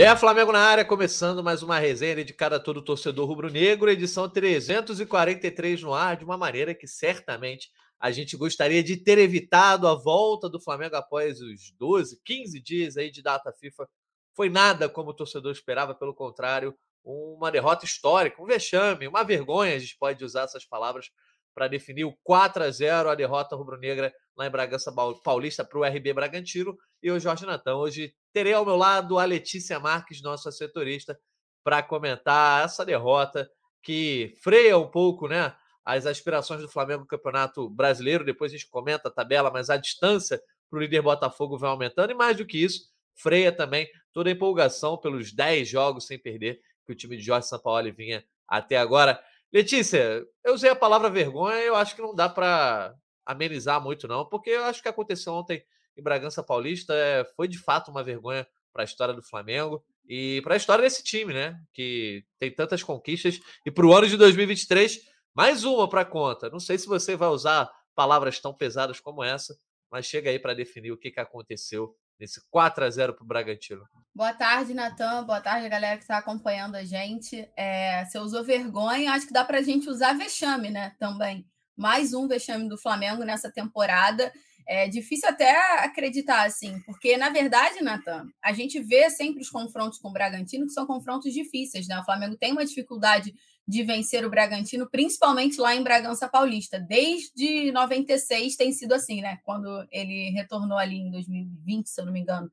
GE Flamengo na área, começando mais uma resenha dedicada a todo torcedor rubro-negro, edição 343 no ar, de uma maneira que certamente a gente gostaria de ter evitado. A volta do Flamengo após os 12, 15 dias aí de data FIFA foi nada como o torcedor esperava, pelo contrário, uma derrota histórica, um vexame, uma vergonha, a gente pode usar essas palavras para definir o 4-0, a derrota rubro-negra lá em Bragança Paulista para o RB Bragantino. E eu, Jorge Natan, hoje terei ao meu lado a Letícia Marques, nossa setorista, para comentar essa derrota que freia um pouco, né, as aspirações do Flamengo no Campeonato Brasileiro. Depois a gente comenta a tabela, mas a distância para o líder Botafogo vai aumentando. E mais do que isso, freia também toda a empolgação pelos 10 jogos sem perder que o time de Jorge Sampaoli vinha até agora. Letícia, eu usei a palavra vergonha, eu acho que não dá para amenizar muito não, porque eu acho que aconteceu ontem em Bragança Paulista foi de fato uma vergonha para a história do Flamengo e para a história desse time, né, que tem tantas conquistas, e para o ano de 2023, mais uma para conta. Não sei se você vai usar palavras tão pesadas como essa, mas chega aí para definir o que aconteceu nesse 4-0 para o Bragantino. Boa tarde, Natan. Boa tarde, galera que está acompanhando a gente. Você usou vergonha, acho que dá para a gente usar vexame, né, também. Mais um vexame do Flamengo nessa temporada. É difícil até acreditar, assim, porque, na verdade, Natan, a gente vê sempre os confrontos com o Bragantino, que são confrontos difíceis, né? O Flamengo tem uma dificuldade de vencer o Bragantino, principalmente lá em Bragança Paulista. Desde 96 tem sido assim, né? Quando ele retornou ali em 2020, se eu não me engano.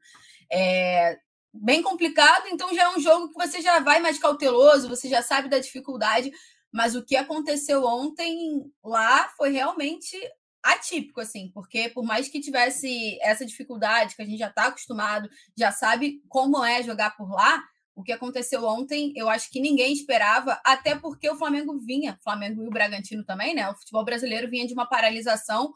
É bem complicado, então já é um jogo que você já vai mais cauteloso, você já sabe da dificuldade, mas o que aconteceu ontem lá foi realmente atípico, assim, porque por mais que tivesse essa dificuldade, que a gente já está acostumado, já sabe como é jogar por lá, o que aconteceu ontem, eu acho que ninguém esperava, até porque o Flamengo vinha, Flamengo e o Bragantino também, né? O futebol brasileiro vinha de uma paralisação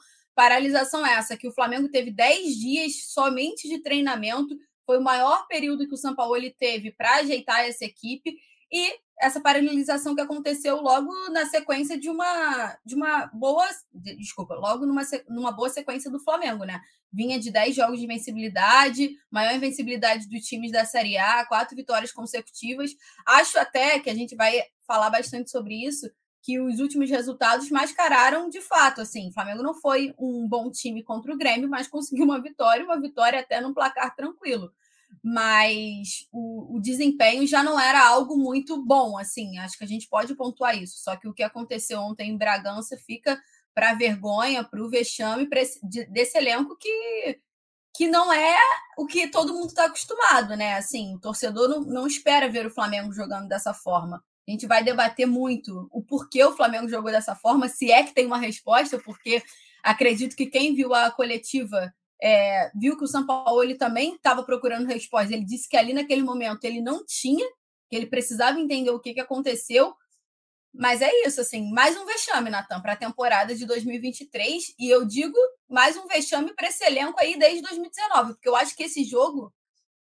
essa, que o Flamengo teve 10 dias somente de treinamento, foi o maior período que o Sampaoli teve para ajeitar essa equipe, e essa paralisação que aconteceu logo na sequência numa boa sequência do Flamengo, né? Vinha de 10 jogos de invencibilidade, maior invencibilidade dos times da Série A, 4 vitórias consecutivas. Acho até que a gente vai falar bastante sobre isso, que os últimos resultados mascararam de fato, assim, o Flamengo não foi um bom time contra o Grêmio, mas conseguiu uma vitória até num placar tranquilo. Mas o desempenho já não era algo muito bom, assim, acho que a gente pode pontuar isso, só que o que aconteceu ontem em Bragança fica para a vergonha, para o vexame desse elenco que não é o que todo mundo está acostumado, né? Assim, o torcedor não espera ver o Flamengo jogando dessa forma. A gente vai debater muito o porquê o Flamengo jogou dessa forma, se é que tem uma resposta, porque acredito que quem viu a coletiva viu que o Sampaoli também estava procurando resposta. Ele disse que ali naquele momento ele não tinha, que ele precisava entender o que aconteceu. Mas é isso, assim, mais um vexame, Natan, para a temporada de 2023. E eu digo mais um vexame para esse elenco aí desde 2019, porque eu acho que esse jogo,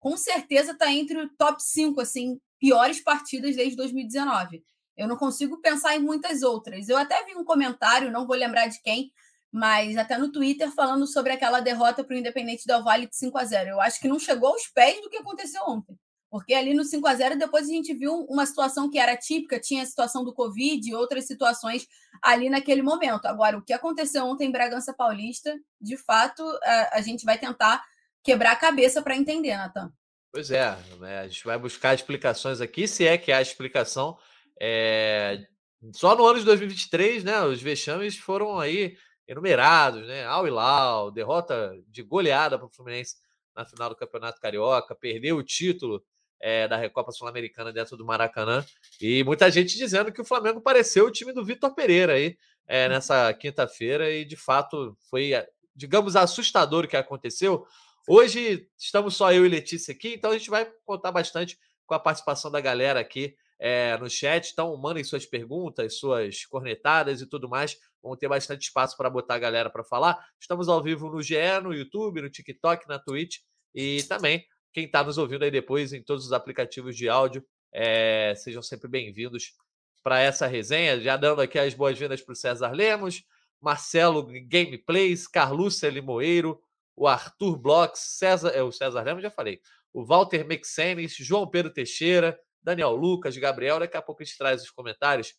com certeza, está entre o top 5, assim, piores partidas desde 2019. Eu não consigo pensar em muitas outras. Eu até vi um comentário, não vou lembrar de quem, mas até no Twitter falando sobre aquela derrota para o Independente Del Valle de 5-0. Eu acho que não chegou aos pés do que aconteceu ontem. Porque ali no 5-0, depois a gente viu uma situação que era típica, tinha a situação do Covid e outras situações ali naquele momento. Agora, o que aconteceu ontem em Bragança Paulista, de fato, a gente vai tentar quebrar a cabeça para entender, Natan. Pois é, a gente vai buscar explicações aqui, se é que há explicação. Só no ano de 2023, né, os vexames foram aí enumerados, né? Al Hilal, derrota de goleada para o Fluminense na final do Campeonato Carioca, perdeu o título da Recopa Sul-Americana dentro do Maracanã, e muita gente dizendo que o Flamengo pareceu o time do Vitor Pereira aí nessa quinta-feira, e de fato foi, digamos, assustador o que aconteceu. Hoje estamos só eu e Letícia aqui, então a gente vai contar bastante com a participação da galera aqui no chat. Então mandem suas perguntas, suas cornetadas e tudo mais. Vamos ter bastante espaço para botar a galera para falar. Estamos ao vivo no GE, no YouTube, no TikTok, na Twitch. E também, quem está nos ouvindo aí depois em todos os aplicativos de áudio, sejam sempre bem-vindos para essa resenha. Já dando aqui as boas-vindas para o César Lemos, Marcelo Gameplays, Carlúcia Limoeiro, o Arthur Blox, o César Lemos, já falei, o Walter Mexemes, João Pedro Teixeira, Daniel Lucas, Gabriel. Daqui a pouco a gente traz os comentários.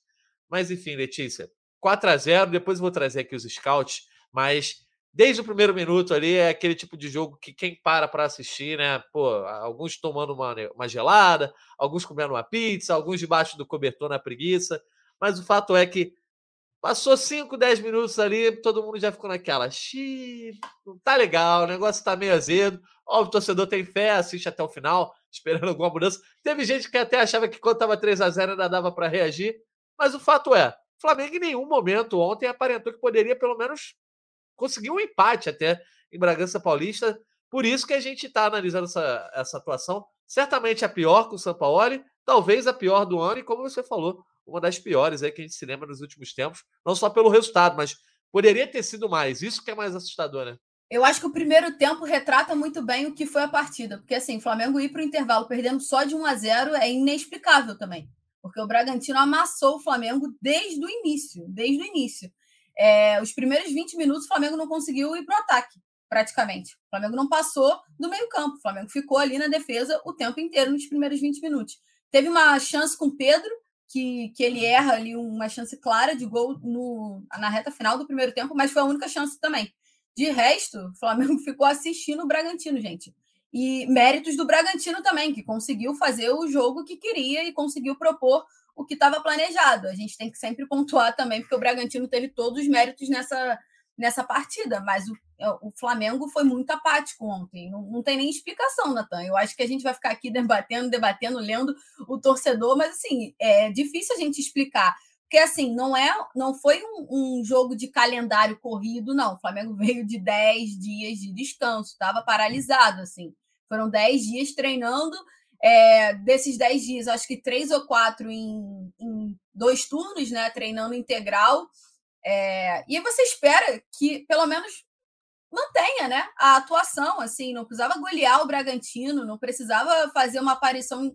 Mas enfim, Letícia, 4-0. Depois eu vou trazer aqui os scouts. Mas desde o primeiro minuto ali é aquele tipo de jogo que quem para para assistir, né? Pô, alguns tomando uma gelada, alguns comendo uma pizza, alguns debaixo do cobertor na preguiça. Mas o fato é que passou 5, 10 minutos ali, todo mundo já ficou naquela. Xiii, não tá legal, o negócio tá meio azedo. Óbvio, o torcedor tem fé, assiste até o final, esperando alguma mudança. Teve gente que até achava que quando tava 3-0 ainda dava para reagir. Mas o fato é, o Flamengo em nenhum momento ontem aparentou que poderia pelo menos conseguir um empate até em Bragança Paulista. Por isso que a gente tá analisando essa atuação. Certamente a pior com o Sampaoli, talvez a pior do ano, e como você falou, uma das piores aí que a gente se lembra nos últimos tempos, não só pelo resultado, mas poderia ter sido mais. Isso que é mais assustador, né? Eu acho que o primeiro tempo retrata muito bem o que foi a partida, porque assim, o Flamengo ir para o intervalo perdendo só de 1-0 é inexplicável também, porque o Bragantino amassou o Flamengo desde o início, os primeiros 20 minutos o Flamengo não conseguiu ir para o ataque, praticamente. O Flamengo não passou do meio campo, o Flamengo ficou ali na defesa o tempo inteiro nos primeiros 20 minutos. Teve uma chance com o Pedro, que ele erra ali uma chance clara de gol na reta final do primeiro tempo, mas foi a única chance também. De resto, o Flamengo ficou assistindo o Bragantino, gente. E méritos do Bragantino também, que conseguiu fazer o jogo que queria e conseguiu propor o que estava planejado. A gente tem que sempre pontuar também, porque o Bragantino teve todos os méritos nessa partida, mas o Flamengo foi muito apático ontem, não tem nem explicação, Natan. Eu acho que a gente vai ficar aqui debatendo, lendo o torcedor, mas assim, é difícil a gente explicar, porque assim, não foi um jogo de calendário corrido, não. O Flamengo veio de 10 dias de descanso, estava paralisado, assim, foram 10 dias treinando. Desses 10 dias, acho que 3 ou 4 em 2 turnos, né, treinando integral. E você espera que, pelo menos, mantenha, né, a atuação, assim, não precisava golear o Bragantino, não precisava fazer uma aparição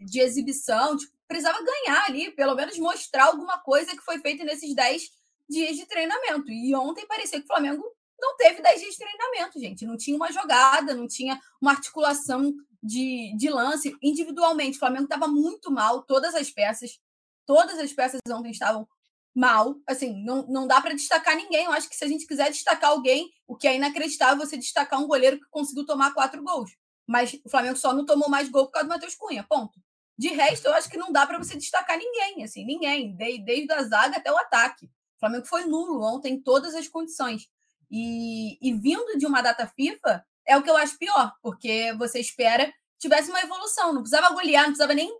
de exibição, tipo, precisava ganhar ali, pelo menos mostrar alguma coisa que foi feita nesses 10 dias de treinamento. E ontem parecia que o Flamengo não teve 10 dias de treinamento, gente. Não tinha uma jogada, não tinha uma articulação de lance. Individualmente, o Flamengo estava muito mal, todas as peças ontem estavam mal, assim, não dá para destacar ninguém. Eu acho que se a gente quiser destacar alguém, o que é inacreditável é você destacar um goleiro que conseguiu tomar 4 gols. Mas o Flamengo só não tomou mais gol por causa do Matheus Cunha, ponto. De resto, eu acho que não dá para você destacar ninguém, assim, ninguém, desde a zaga até o ataque. O Flamengo foi nulo ontem em todas as condições. E vindo de uma data FIFA, é o que eu acho pior, porque você espera que tivesse uma evolução, não precisava golear, não precisava nem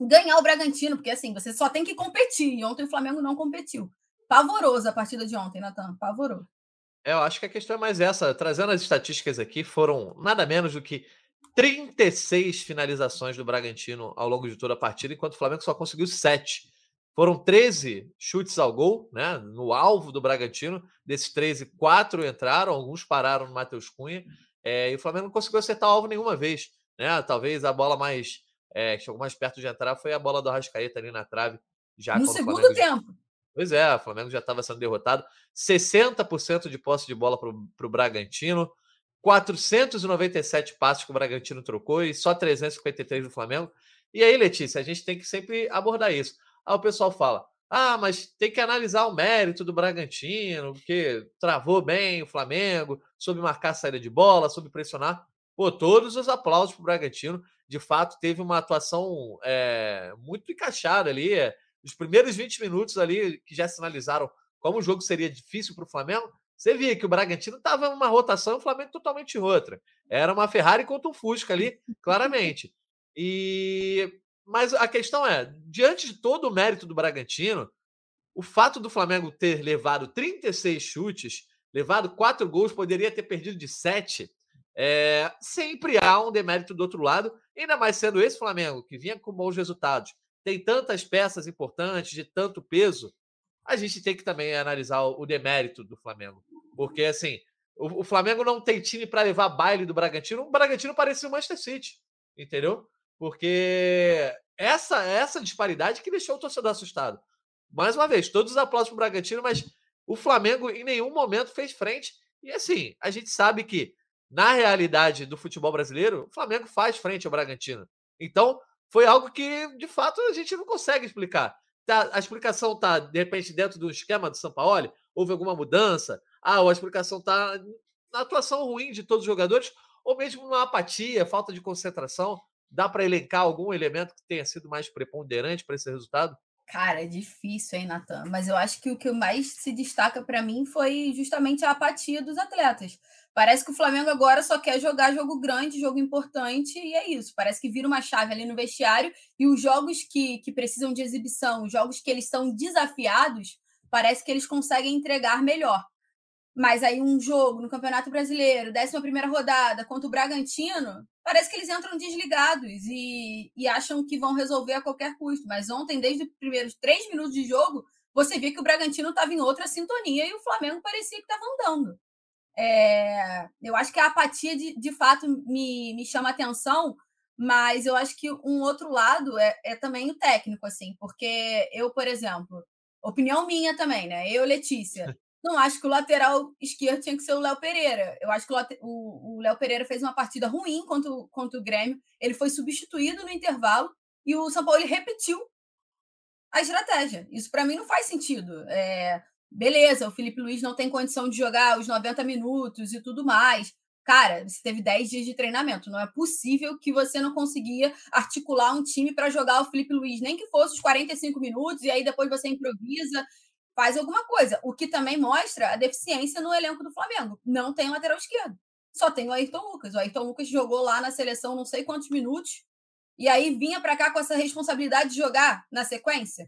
ganhar o Bragantino, porque assim, você só tem que competir, e ontem o Flamengo não competiu. Pavoroso a partida de ontem, Natan, pavoroso. Eu acho que a questão é mais essa, trazendo as estatísticas aqui, foram nada menos do que 36 finalizações do Bragantino ao longo de toda a partida, enquanto o Flamengo só conseguiu 7. Foram 13 chutes ao gol, né, no alvo do Bragantino. Desses 13, 4 entraram, alguns pararam no Matheus Cunha, e o Flamengo não conseguiu acertar o alvo nenhuma vez, né? Talvez a bola mais que chegou mais perto de entrar foi a bola do Arrascaeta ali na trave. Já no segundo tempo. Pois é, o Flamengo já estava sendo derrotado. 60% de posse de bola para o Bragantino. 497 passes que o Bragantino trocou e só 353 do Flamengo. E aí, Letícia, a gente tem que sempre abordar isso. Aí o pessoal fala, mas tem que analisar o mérito do Bragantino, porque travou bem o Flamengo, soube marcar a saída de bola, soube pressionar. Pô, todos os aplausos para o Bragantino. De fato, teve uma atuação muito encaixada ali. Os primeiros 20 minutos ali, que já sinalizaram como o jogo seria difícil para o Flamengo, você via que o Bragantino estava numa rotação e o Flamengo totalmente outra. Era uma Ferrari contra um Fusca ali, claramente. Mas a questão é, diante de todo o mérito do Bragantino, o fato do Flamengo ter levado 36 chutes, levado 4 gols, poderia ter perdido de 7, sempre há um demérito do outro lado, ainda mais sendo esse Flamengo que vinha com bons resultados, tem tantas peças importantes, de tanto peso. A gente tem que também analisar o demérito do Flamengo, porque assim, o Flamengo não tem time para levar baile do Bragantino. O Bragantino parecia o Manchester City, entendeu? Porque essa disparidade que deixou o torcedor assustado. Mais uma vez, todos os aplausos para o Bragantino, mas o Flamengo em nenhum momento fez frente. E assim, a gente sabe que na realidade do futebol brasileiro, o Flamengo faz frente ao Bragantino. Então, foi algo que, de fato, a gente não consegue explicar. A explicação está, de repente, dentro do esquema do Sampaoli? Houve alguma mudança? Ah, ou a explicação está na atuação ruim de todos os jogadores? Ou mesmo numa apatia, falta de concentração? Dá para elencar algum elemento que tenha sido mais preponderante para esse resultado? Cara, é difícil, hein, Natan? Mas eu acho que o que mais se destaca para mim foi justamente a apatia dos atletas. Parece que o Flamengo agora só quer jogar jogo grande, jogo importante, e é isso. Parece que vira uma chave ali no vestiário, e os jogos que precisam de exibição, os jogos que eles são desafiados, parece que eles conseguem entregar melhor. Mas aí um jogo no Campeonato Brasileiro, 11ª rodada, contra o Bragantino, parece que eles entram desligados e acham que vão resolver a qualquer custo. Mas ontem, desde os primeiros 3 minutos de jogo, você via que o Bragantino estava em outra sintonia e o Flamengo parecia que estava andando. Eu acho que a apatia, de fato, me chama atenção, mas eu acho que um outro lado é também o técnico, assim, porque eu, por exemplo, opinião minha também, né? Eu, Letícia... Não acho que o lateral esquerdo tinha que ser o Léo Pereira. Eu acho que o Léo Pereira fez uma partida ruim contra o Grêmio. Ele foi substituído no intervalo e o Sampaoli repetiu a estratégia. Isso, para mim, não faz sentido. Beleza, o Filipe Luís não tem condição de jogar os 90 minutos e tudo mais. Cara, você teve 10 dias de treinamento. Não é possível que você não conseguia articular um time para jogar o Filipe Luís, nem que fosse os 45 minutos e aí depois você improvisa... Faz alguma coisa, o que também mostra a deficiência no elenco do Flamengo. Não tem lateral esquerdo, só tem o Ayrton Lucas. O Ayrton Lucas jogou lá na seleção não sei quantos minutos, e aí vinha para cá com essa responsabilidade de jogar na sequência.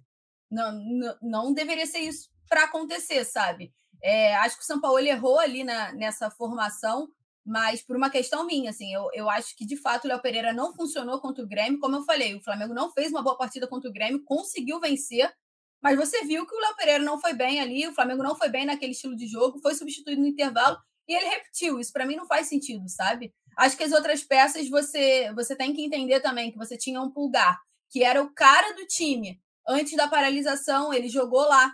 Não deveria ser isso para acontecer, sabe? Acho que o Sampaoli errou ali nessa formação, mas por uma questão minha, assim, eu acho que de fato o Léo Pereira não funcionou contra o Grêmio. Como eu falei, o Flamengo não fez uma boa partida contra o Grêmio, conseguiu vencer, mas você viu que o Léo Pereira não foi bem ali, o Flamengo não foi bem naquele estilo de jogo, foi substituído no intervalo e ele repetiu. Isso para mim não faz sentido, sabe? Acho que as outras peças você tem que entender também que você tinha um Pulgar, que era o cara do time. Antes da paralisação, ele jogou lá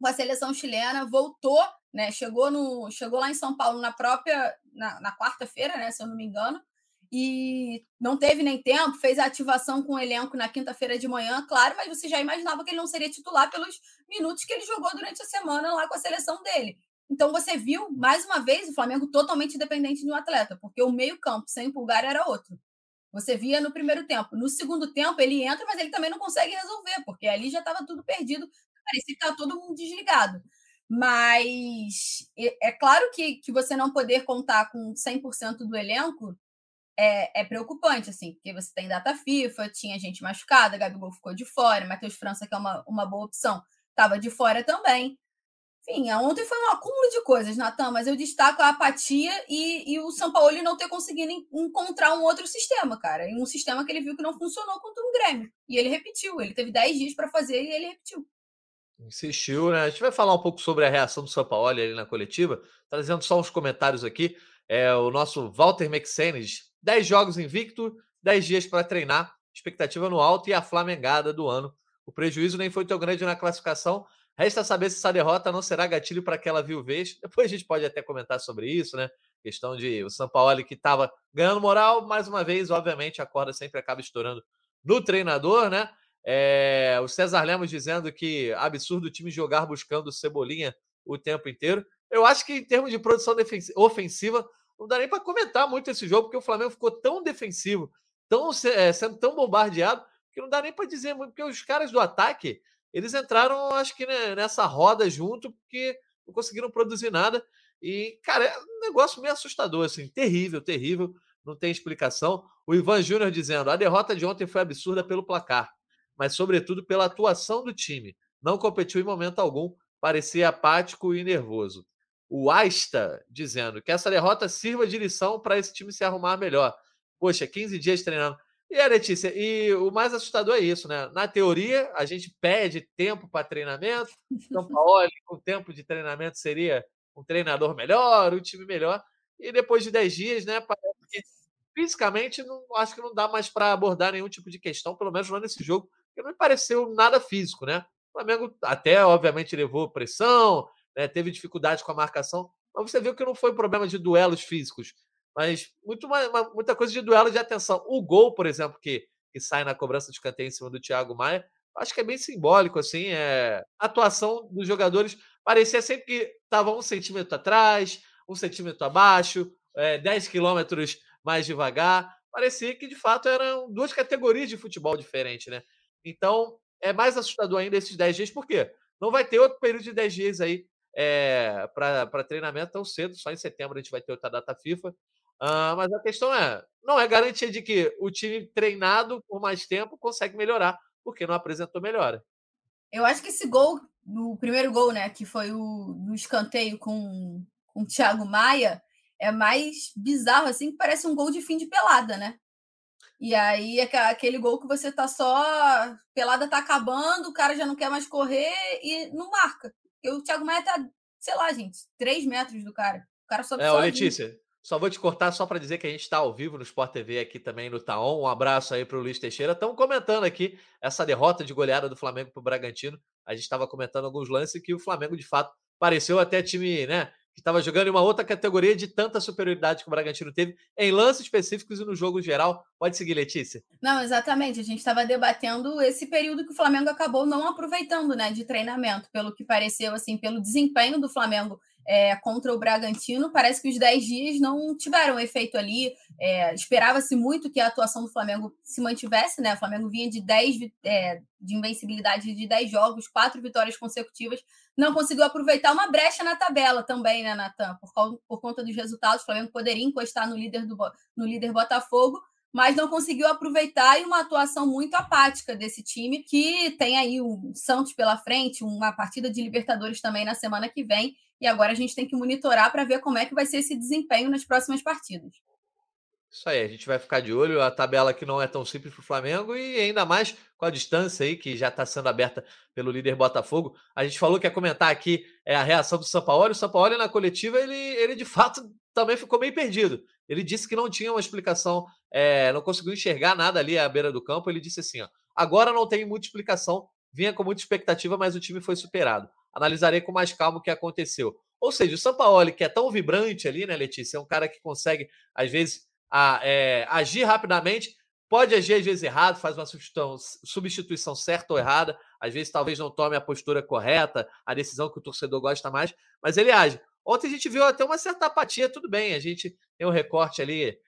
com a seleção chilena, voltou, né? Chegou lá em São Paulo na quarta-feira, né? Se eu não me engano. E não teve nem tempo, fez a ativação com o elenco na quinta-feira de manhã, claro, mas você já imaginava que ele não seria titular pelos minutos que ele jogou durante a semana lá com a seleção dele. Então você viu, mais uma vez, o Flamengo totalmente dependente de um atleta, porque o meio-campo sem o Pulgar era outro. Você via no primeiro tempo. No segundo tempo ele entra, mas ele também não consegue resolver, porque ali já estava tudo perdido, parecia que estava todo mundo desligado. Mas é claro que você não poder contar com 100% do elenco é preocupante, assim, porque você tem data FIFA, tinha gente machucada, Gabigol ficou de fora, Matheus França, que é uma boa opção, estava de fora também. Enfim, ontem foi um acúmulo de coisas, Natan, mas eu destaco a apatia e o Sampaoli não ter conseguido encontrar um outro sistema, cara. Um sistema que ele viu que não funcionou contra um Grêmio. E ele repetiu, ele teve 10 dias para fazer e ele repetiu. Insistiu, né? A gente vai falar um pouco sobre a reação do Sampaoli ali na coletiva, trazendo só uns comentários aqui. O nosso Walter Mexenes, 10 jogos invicto, 10 dias para treinar, expectativa no alto e a flamengada do ano. O prejuízo nem foi tão grande na classificação. Resta saber se essa derrota não será gatilho para aquela viuvez. Depois a gente pode até comentar sobre isso, né? Questão de o Sampaoli, que estava ganhando moral, mais uma vez, obviamente, a corda sempre acaba estourando no treinador, né? O César Lemos dizendo que absurdo o time jogar buscando Cebolinha o tempo inteiro. Eu acho que em termos de produção ofensiva, não dá nem para comentar muito esse jogo, porque o Flamengo ficou tão defensivo, sendo tão bombardeado, que não dá nem para dizer muito, porque os caras do ataque, eles entraram, acho que, né, nessa roda junto, porque não conseguiram produzir nada. E, cara, é um negócio meio assustador, assim, terrível, terrível, não tem explicação. O Ivan Júnior dizendo, a derrota de ontem foi absurda pelo placar, mas, sobretudo, pela atuação do time. Não competiu em momento algum, parecia apático e nervoso. O Asta dizendo que essa derrota sirva de lição para esse time se arrumar melhor. Poxa, 15 dias treinando. E a Letícia, e o mais assustador é isso, né? Na teoria, a gente pede tempo para treinamento. Então, olha, com tempo de treinamento seria um treinador melhor, um time melhor. E depois de 10 dias, né? Parece que fisicamente, acho que não dá mais para abordar nenhum tipo de questão, pelo menos lá nesse jogo, porque não me pareceu nada físico, né? O Flamengo até, obviamente, levou pressão, né, teve dificuldade com a marcação, mas você viu que não foi um problema de duelos físicos, Mas muita coisa de duelo de atenção. O gol, por exemplo, que sai na cobrança de escanteio em cima do Thiago Maia, acho que é bem simbólico, assim. A atuação dos jogadores parecia sempre que estava 1 centímetro atrás, 1 centímetro abaixo, 10 quilômetros mais devagar. Parecia que, de fato, eram 2 categorias de futebol diferentes, né? Então, é mais assustador ainda esses 10 dias, por quê? Não vai ter outro período de 10 dias aí para treinamento tão cedo, só em setembro a gente vai ter outra data FIFA. Mas a questão não é garantia de que o time treinado por mais tempo consegue melhorar, porque não apresentou melhora. Eu acho que esse gol, o primeiro gol, né, que foi no escanteio com o Thiago Maia, é mais bizarro, assim, que parece um gol de fim de pelada, né? E aí é aquele gol que você tá só... Pelada tá acabando, o cara já não quer mais correr e não marca. Porque o Thiago Maia tá, sei lá, gente, 3 metros do cara. O cara sobe só. Letícia, só vou te cortar só para dizer que a gente tá ao vivo no Sport TV aqui também no Taon. Um abraço aí pro Luiz Teixeira. Estamos comentando aqui essa derrota de goleada do Flamengo pro Bragantino. A gente estava comentando alguns lances que o Flamengo, de fato, pareceu até time, né, que estava jogando em uma outra categoria de tanta superioridade que o Bragantino teve em lances específicos e no jogo geral. Pode seguir, Letícia. Não, exatamente. A gente estava debatendo esse período que o Flamengo acabou não aproveitando, né, de treinamento, pelo que pareceu, assim, pelo desempenho do Flamengo contra o Bragantino. Parece que os 10 dias não tiveram efeito ali. Esperava-se muito que a atuação do Flamengo se mantivesse, né? O Flamengo vinha de 10 de invencibilidade de 10 jogos, 4 vitórias consecutivas. Não conseguiu aproveitar uma brecha na tabela também, né, Natan? Por conta dos resultados, o Flamengo poderia encostar no líder Botafogo, mas não conseguiu aproveitar, e uma atuação muito apática desse time, que tem aí o Santos pela frente, uma partida de Libertadores também na semana que vem, e agora a gente tem que monitorar para ver como é que vai ser esse desempenho nas próximas partidas. Isso aí, a gente vai ficar de olho. A tabela que não é tão simples para o Flamengo, e ainda mais com a distância aí que já está sendo aberta pelo líder Botafogo. A gente falou que ia comentar aqui a reação do Sampaoli. O Sampaoli, na coletiva, ele de fato também ficou meio perdido. Ele disse que não tinha uma explicação, não conseguiu enxergar nada ali à beira do campo. Ele disse assim, ó, agora não tem muita explicação, vinha com muita expectativa, mas o time foi superado. Analisarei com mais calma o que aconteceu. Ou seja, o Sampaoli, que é tão vibrante ali, né, Letícia, é um cara que consegue, às vezes, agir rapidamente, pode agir às vezes errado, faz uma substituição certa ou errada, às vezes talvez não tome a postura correta, a decisão que o torcedor gosta mais, mas ele age. Ontem a gente viu até uma certa apatia, tudo bem, a gente tem um recorte ali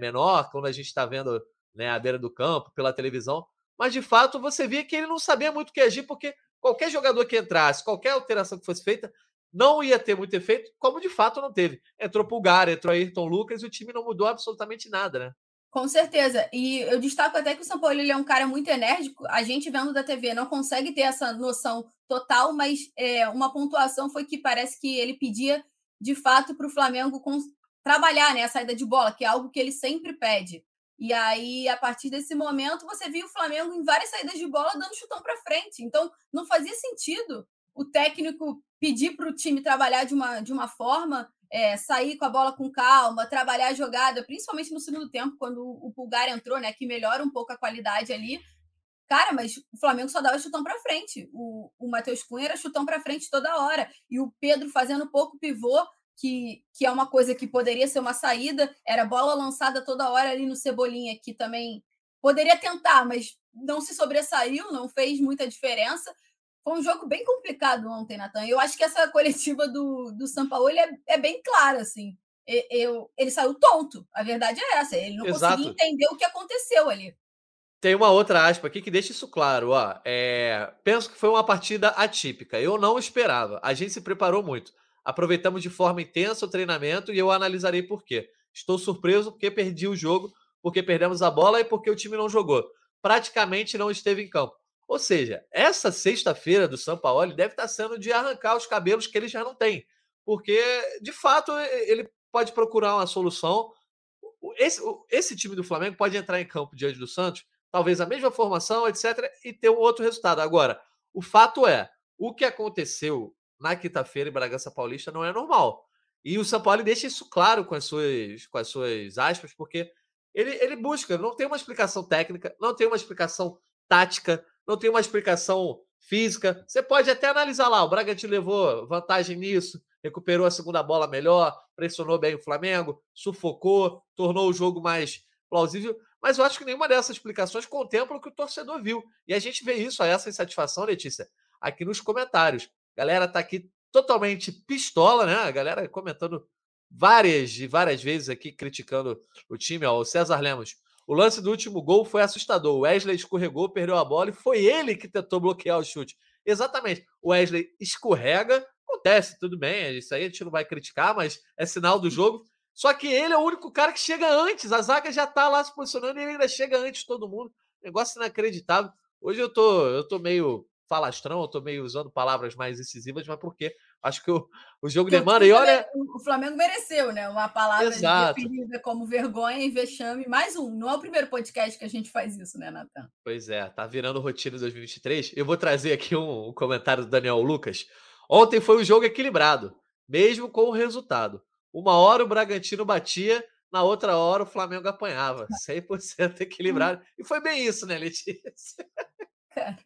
menor, quando a gente está vendo, né, à beira do campo, pela televisão, mas de fato você via que ele não sabia muito o que agir, porque qualquer jogador que entrasse, qualquer alteração que fosse feita, não ia ter muito efeito, como de fato não teve. Entrou Pulgar, entrou Ayrton Lucas, e o time não mudou absolutamente nada, né? Com certeza. E eu destaco até que o Sampaoli, ele é um cara muito enérgico. A gente, vendo da TV, não consegue ter essa noção total, mas uma pontuação foi que parece que ele pedia, de fato, para o Flamengo trabalhar, né, a saída de bola, que é algo que ele sempre pede. E aí, a partir desse momento, você viu o Flamengo em várias saídas de bola dando chutão para frente. Então, não fazia sentido o técnico pedir para o time trabalhar de uma forma, sair com a bola com calma, trabalhar a jogada, principalmente no segundo tempo, quando o Pulgar entrou, né, que melhora um pouco a qualidade ali. Cara, mas o Flamengo só dava chutão para frente. O Matheus Cunha era chutão para frente toda hora. E o Pedro fazendo pouco pivô, que é uma coisa que poderia ser uma saída, era bola lançada toda hora ali no Cebolinha, que também poderia tentar, mas não se sobressaiu, não fez muita diferença. Foi um jogo bem complicado ontem, Natan. Eu acho que essa coletiva do Sampaoli é bem clara, assim. Ele saiu tonto. A verdade é essa. Ele não conseguia entender o que aconteceu ali. Tem uma outra aspa aqui que deixa isso claro. Ó. Penso que foi uma partida atípica. Eu não esperava. A gente se preparou muito. Aproveitamos de forma intensa o treinamento e eu analisarei por quê. Estou surpreso porque perdi o jogo, porque perdemos a bola e porque o time não jogou. Praticamente não esteve em campo. Ou seja, essa sexta-feira do Sampaoli deve estar sendo de arrancar os cabelos que ele já não tem. Porque, de fato, ele pode procurar uma solução. Esse time do Flamengo pode entrar em campo diante do Santos, talvez a mesma formação, etc., e ter um outro resultado. Agora, o fato é, o que aconteceu na quinta-feira em Bragança Paulista não é normal. E o Sampaoli deixa isso claro com as suas aspas, porque ele busca. Não tem uma explicação técnica, não tem uma explicação tática, não tem uma explicação física. Você pode até analisar lá, o Bragantino levou vantagem nisso, recuperou a segunda bola melhor, pressionou bem o Flamengo, sufocou, tornou o jogo mais plausível. Mas eu acho que nenhuma dessas explicações contempla o que o torcedor viu. E a gente vê isso, essa insatisfação, Letícia, aqui nos comentários. A galera tá aqui totalmente pistola, né? A galera comentando várias vezes aqui, criticando o time. Ó, o César Lemos. O lance do último gol foi assustador. O Wesley escorregou, perdeu a bola e foi ele que tentou bloquear o chute. Exatamente. O Wesley escorrega, acontece, tudo bem. Isso aí a gente não vai criticar, mas é sinal do jogo. Só que ele é o único cara que chega antes. A zaga já tá lá se posicionando e ele ainda chega antes de todo mundo. Negócio inacreditável. Hoje eu tô meio falastrão, eu tô meio usando palavras mais incisivas, mas por quê? Acho que o jogo demanda e olha... O Flamengo mereceu, né? Uma palavra definida como vergonha e vexame. Mais um. Não é o primeiro podcast que a gente faz isso, né, Natan? Pois é. Tá virando rotina em 2023. Eu vou trazer aqui um comentário do Daniel Lucas. Ontem foi um jogo equilibrado, mesmo com o resultado. Uma hora o Bragantino batia, na outra hora o Flamengo apanhava. 100% equilibrado. E foi bem isso, né, Letícia?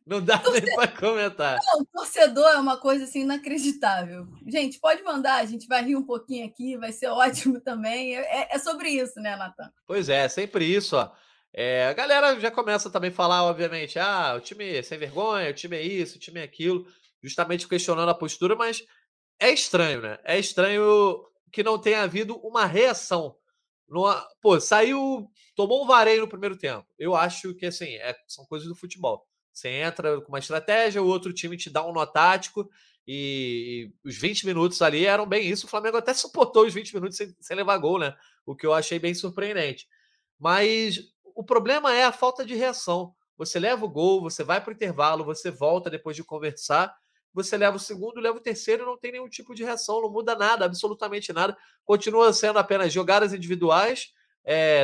Não dá nem para comentar. Não, torcedor é uma coisa assim inacreditável. Gente, pode mandar, a gente vai rir um pouquinho aqui, vai ser ótimo também. É sobre isso, né, Natan? Pois é, sempre isso, ó. A galera já começa também a falar, obviamente, o time é sem vergonha, o time é isso, o time é aquilo, justamente questionando a postura, mas é estranho, né? É estranho que não tenha havido uma reação. Pô, tomou um vareio no primeiro tempo. Eu acho que, assim, são coisas do futebol. Você entra com uma estratégia, o outro time te dá um nó tático e os 20 minutos ali eram bem isso. O Flamengo até suportou os 20 minutos sem levar gol, né? O que eu achei bem surpreendente. Mas o problema é a falta de reação. Você leva o gol, você vai para o intervalo, você volta depois de conversar, você leva o segundo, leva o terceiro e não tem nenhum tipo de reação, não muda nada, absolutamente nada. Continua sendo apenas jogadas individuais,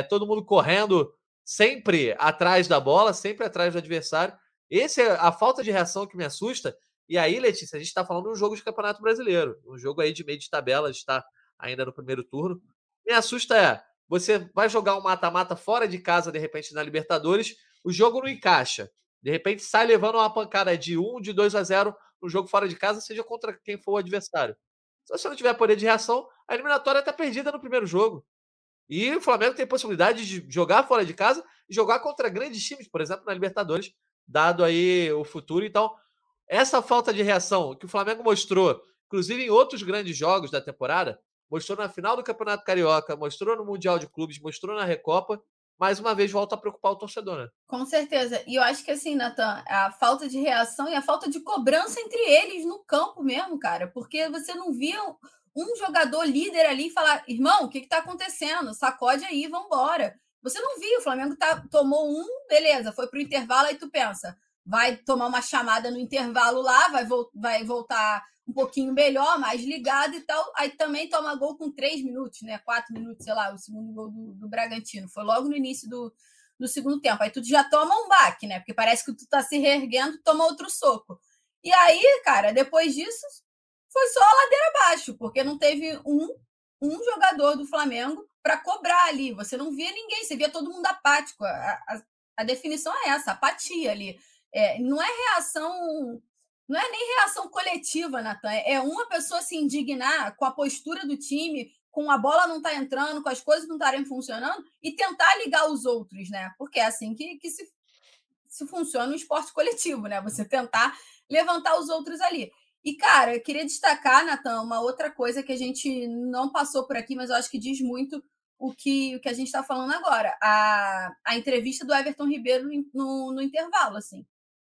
todo mundo correndo sempre atrás da bola, sempre atrás do adversário. Essa é a falta de reação que me assusta. E aí, Letícia, a gente está falando de um jogo de Campeonato Brasileiro, um jogo aí de meio de tabela, a gente está ainda no primeiro turno. Me assusta você vai jogar um mata-mata fora de casa, de repente, na Libertadores, o jogo não encaixa. De repente, sai levando uma pancada de 1, de 2-0 no jogo fora de casa, seja contra quem for o adversário. Se você não tiver poder de reação, a eliminatória está perdida no primeiro jogo. E o Flamengo tem possibilidade de jogar fora de casa e jogar contra grandes times, por exemplo, na Libertadores, dado aí o futuro. Então, essa falta de reação que o Flamengo mostrou, inclusive em outros grandes jogos da temporada, mostrou na final do Campeonato Carioca, mostrou no Mundial de Clubes, mostrou na Recopa, mais uma vez volta a preocupar o torcedor, né? Com certeza. E eu acho que assim, Natan, a falta de reação e a falta de cobrança entre eles no campo mesmo, cara, porque você não via um jogador líder ali falar, irmão, o que está acontecendo? Sacode aí, vambora. Você não viu, o Flamengo tomou um, beleza, foi para o intervalo, aí tu pensa, vai tomar uma chamada no intervalo lá, vai voltar um pouquinho melhor, mais ligado e tal, aí também toma gol com 3 minutos, né, 4 minutos, sei lá, o segundo gol do Bragantino, foi logo no início do segundo tempo, aí tu já toma um baque, né, porque parece que tu tá se reerguendo, toma outro soco. E aí, cara, depois disso, foi só a ladeira abaixo, porque não teve um jogador do Flamengo para cobrar ali, você não via ninguém, você via todo mundo apático, a definição é essa, apatia ali, não é nem reação coletiva, Natan, é uma pessoa se indignar com a postura do time, com a bola não tá entrando, com as coisas não estarem funcionando e tentar ligar os outros, né, porque é assim que se funciona um esporte coletivo, né, você tentar levantar os outros ali. E, cara, eu queria destacar, Natan, uma outra coisa que a gente não passou por aqui, mas eu acho que diz muito o que a gente está falando agora, a entrevista do Everton Ribeiro no intervalo, assim.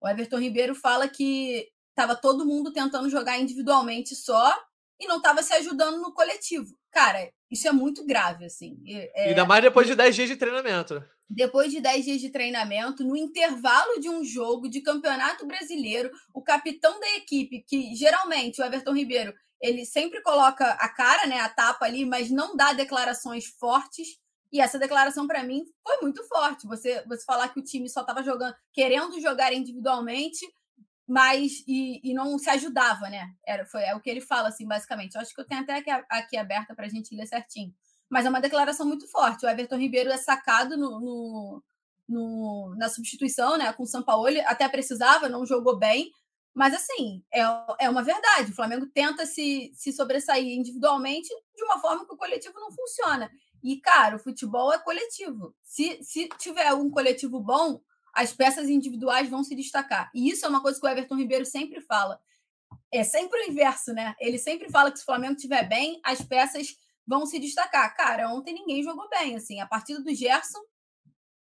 O Everton Ribeiro fala que estava todo mundo tentando jogar individualmente só e não estava se ajudando no coletivo. Cara, isso é muito grave, assim. Ainda mais depois de 10 dias de treinamento. Depois de 10 dias de treinamento, no intervalo de um jogo de Campeonato Brasileiro, o capitão da equipe, que geralmente o Everton Ribeiro, ele sempre coloca a cara, né, a tapa ali, mas não dá declarações fortes. E essa declaração, para mim, foi muito forte. Você falar que o time só estava jogando, querendo jogar individualmente, mas e não se ajudava, né? É o que ele fala, assim, basicamente. Eu acho que eu tenho até aqui aberta para a gente ler certinho. Mas é uma declaração muito forte. O Everton Ribeiro é sacado na substituição, né? Com o Sampaoli, até precisava, não jogou bem. Mas, assim, é uma verdade. O Flamengo tenta se sobressair individualmente de uma forma que o coletivo não funciona. E, cara, o futebol é coletivo. Se tiver um coletivo bom, as peças individuais vão se destacar. E isso é uma coisa que o Everton Ribeiro sempre fala. É sempre o inverso, né? Ele sempre fala que se o Flamengo estiver bem, as peças vão se destacar. Cara, ontem ninguém jogou bem, assim. A partida do Gerson,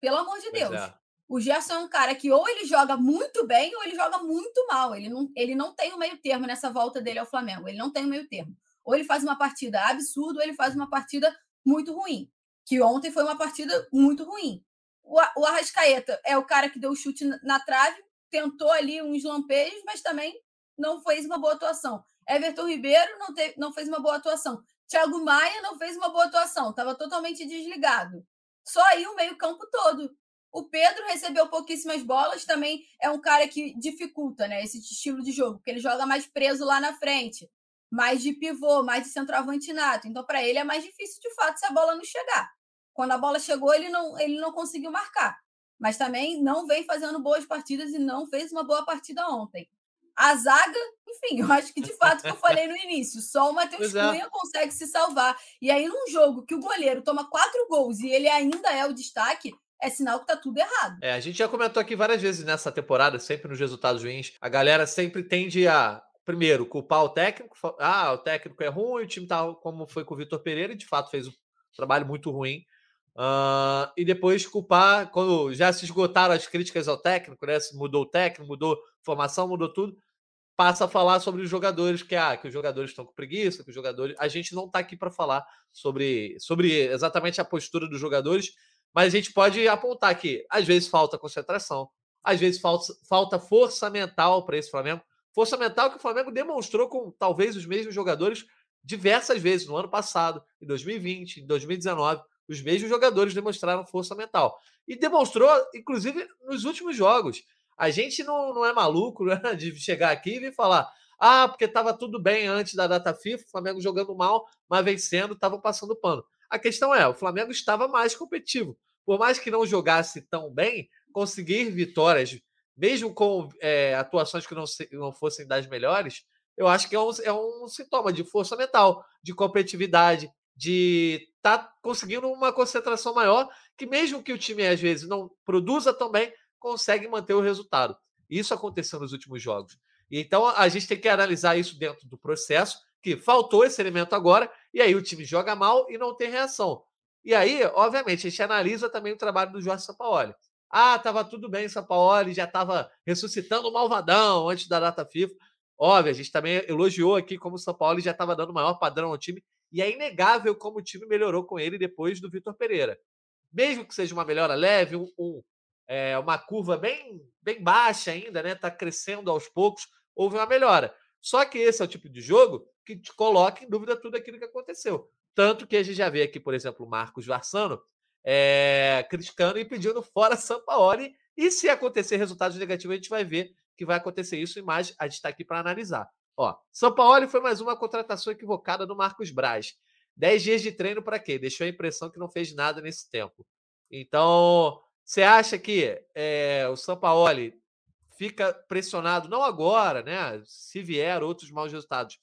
pelo amor de Deus. É. O Gerson é um cara que ou ele joga muito bem ou ele joga muito mal. Ele não tem o meio termo nessa volta dele ao Flamengo. Ele não tem o meio termo. Ou ele faz uma partida absurda ou ele faz uma partida muito ruim. Que ontem foi uma partida muito ruim. O Arrascaeta é o cara que deu o chute na trave, tentou ali uns lampejos, mas também não fez uma boa atuação. Everton Ribeiro não fez uma boa atuação. Thiago Maia não fez uma boa atuação. Estava totalmente desligado. Só aí o meio-campo todo. O Pedro recebeu pouquíssimas bolas, também é um cara que dificulta, né, esse estilo de jogo, porque ele joga mais preso lá na frente, mais de pivô, mais de centroavante nato. Então, para ele é mais difícil, de fato, se a bola não chegar. Quando a bola chegou, ele não conseguiu marcar. Mas também não vem fazendo boas partidas e não fez uma boa partida ontem. A zaga, enfim, eu acho que de fato que eu falei no início, só o Matheus Cunha consegue se salvar. E aí, num jogo que o goleiro toma 4 gols e ele ainda é o destaque, é sinal que tá tudo errado. É, a gente já comentou aqui várias vezes nessa temporada, sempre nos resultados ruins, a galera sempre tende a, primeiro, culpar o técnico. Ah, o técnico é ruim, o time tá como foi com o Vitor Pereira, e de fato fez um trabalho muito ruim. E depois culpar, quando já se esgotaram as críticas ao técnico, né? Se mudou o técnico, mudou formação, mudou tudo, passa a falar sobre os jogadores, que os jogadores estão com preguiça, que os jogadores... A gente não tá aqui para falar sobre exatamente a postura dos jogadores, mas a gente pode apontar que às vezes falta concentração, às vezes falta força mental para esse Flamengo. Força mental que o Flamengo demonstrou com talvez os mesmos jogadores diversas vezes no ano passado, em 2020, em 2019. Os mesmos jogadores demonstraram força mental. E demonstrou, inclusive, nos últimos jogos. A gente não é maluco, né, de chegar aqui e vir falar porque estava tudo bem antes da data FIFA, o Flamengo jogando mal, mas vencendo, estavam passando pano. A questão é, o Flamengo estava mais competitivo. Por mais que não jogasse tão bem, conseguir vitórias, mesmo com atuações que não fossem das melhores, eu acho que é um sintoma de força mental, de competitividade, de estar conseguindo uma concentração maior, que mesmo que o time, às vezes, não produza tão bem, consegue manter o resultado. Isso aconteceu nos últimos jogos. Então, a gente tem que analisar isso dentro do processo, que faltou esse elemento agora, e aí o time joga mal e não tem reação. E aí, obviamente, a gente analisa também o trabalho do Jorge Sampaoli. Tava tudo bem, Sampaoli já estava ressuscitando o malvadão antes da data FIFA. Óbvio, a gente também elogiou aqui como o Sampaoli já estava dando o maior padrão ao time, e é inegável como o time melhorou com ele depois do Vitor Pereira. Mesmo que seja uma melhora leve, uma curva bem, bem baixa ainda, né? Tá crescendo aos poucos, houve uma melhora. Só que esse é o tipo de jogo que te coloca em dúvida tudo aquilo que aconteceu. Tanto que a gente já vê aqui, por exemplo, o Marcos Varsano criticando e pedindo fora Sampaoli. E se acontecer resultados negativos, a gente vai ver que vai acontecer isso, mas a gente está aqui para analisar. Sampaoli foi mais uma contratação equivocada do Marcos Braz. 10 dias de treino para quê? Deixou a impressão que não fez nada nesse tempo. Então, você acha que o Sampaoli fica pressionado, não agora, né? Se vier outros maus resultados,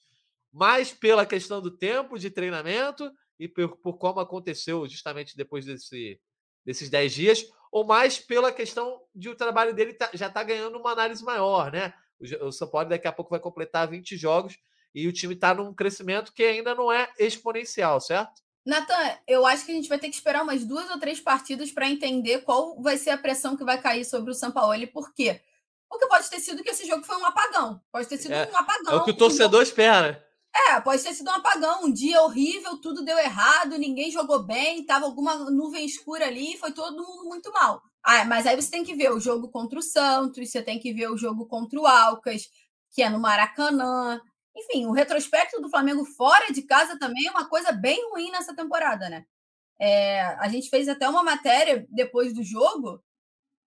mas pela questão do tempo de treinamento e por como aconteceu justamente depois desses 10 dias, ou mais pela questão de o trabalho dele já está ganhando uma análise maior, né? O Sampaoli daqui a pouco vai completar 20 jogos e o time está num crescimento que ainda não é exponencial, certo? Nathan, eu acho que a gente vai ter que esperar umas 2 ou 3 partidas para entender qual vai ser a pressão que vai cair sobre o Sampaoli. Por quê? Porque pode ter sido que esse jogo foi um apagão. Pode ter sido um apagão. É o que o torcedor espera. Pode ter sido um apagão. Um dia horrível, tudo deu errado, ninguém jogou bem, tava alguma nuvem escura ali, foi todo mundo muito mal. Mas aí você tem que ver o jogo contra o Santos, você tem que ver o jogo contra o Alcas, que é no Maracanã. Enfim, o retrospecto do Flamengo fora de casa também é uma coisa bem ruim nessa temporada, né? A gente fez até uma matéria depois do jogo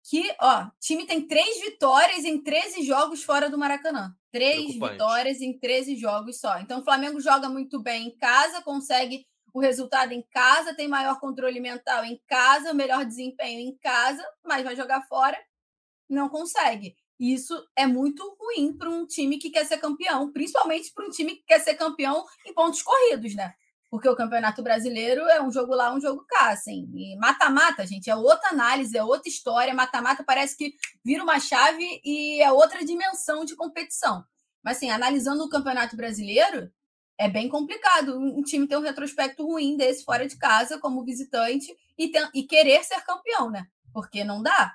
que, time tem 3 vitórias em 13 jogos fora do Maracanã. 3 vitórias em 13 jogos só. Então, o Flamengo joga muito bem em casa, consegue o resultado em casa, tem maior controle mental em casa, melhor desempenho em casa, mas vai jogar fora, não consegue. E isso é muito ruim para um time que quer ser campeão, principalmente para um time que quer ser campeão em pontos corridos, né? Porque o Campeonato Brasileiro é um jogo lá, um jogo cá, assim. E mata-mata, gente, é outra análise, é outra história. Mata-mata parece que vira uma chave e é outra dimensão de competição. Mas, assim, analisando o Campeonato Brasileiro, é bem complicado um time ter um retrospecto ruim desse fora de casa, como visitante, e querer ser campeão, né? Porque não dá.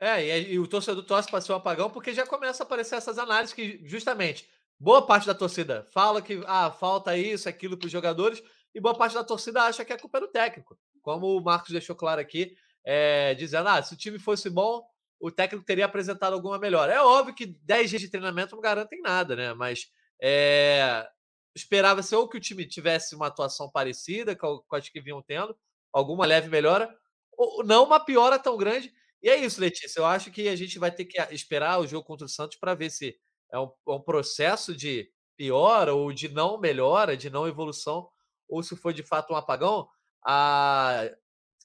E o torcedor torce para ser um apagão, porque já começa a aparecer essas análises que, justamente, boa parte da torcida fala que falta isso, aquilo para os jogadores, e boa parte da torcida acha que a culpa é do técnico. Como o Marcos deixou claro aqui, dizendo, se o time fosse bom, o técnico teria apresentado alguma melhora. É óbvio que 10 dias de treinamento não garantem nada, né? Mas esperava-se ou que o time tivesse uma atuação parecida com as que vinham tendo, alguma leve melhora, ou não uma piora tão grande. E é isso, Letícia. Eu acho que a gente vai ter que esperar o jogo contra o Santos para ver se é um processo de piora ou de não melhora, de não evolução, ou se foi de fato um apagão. A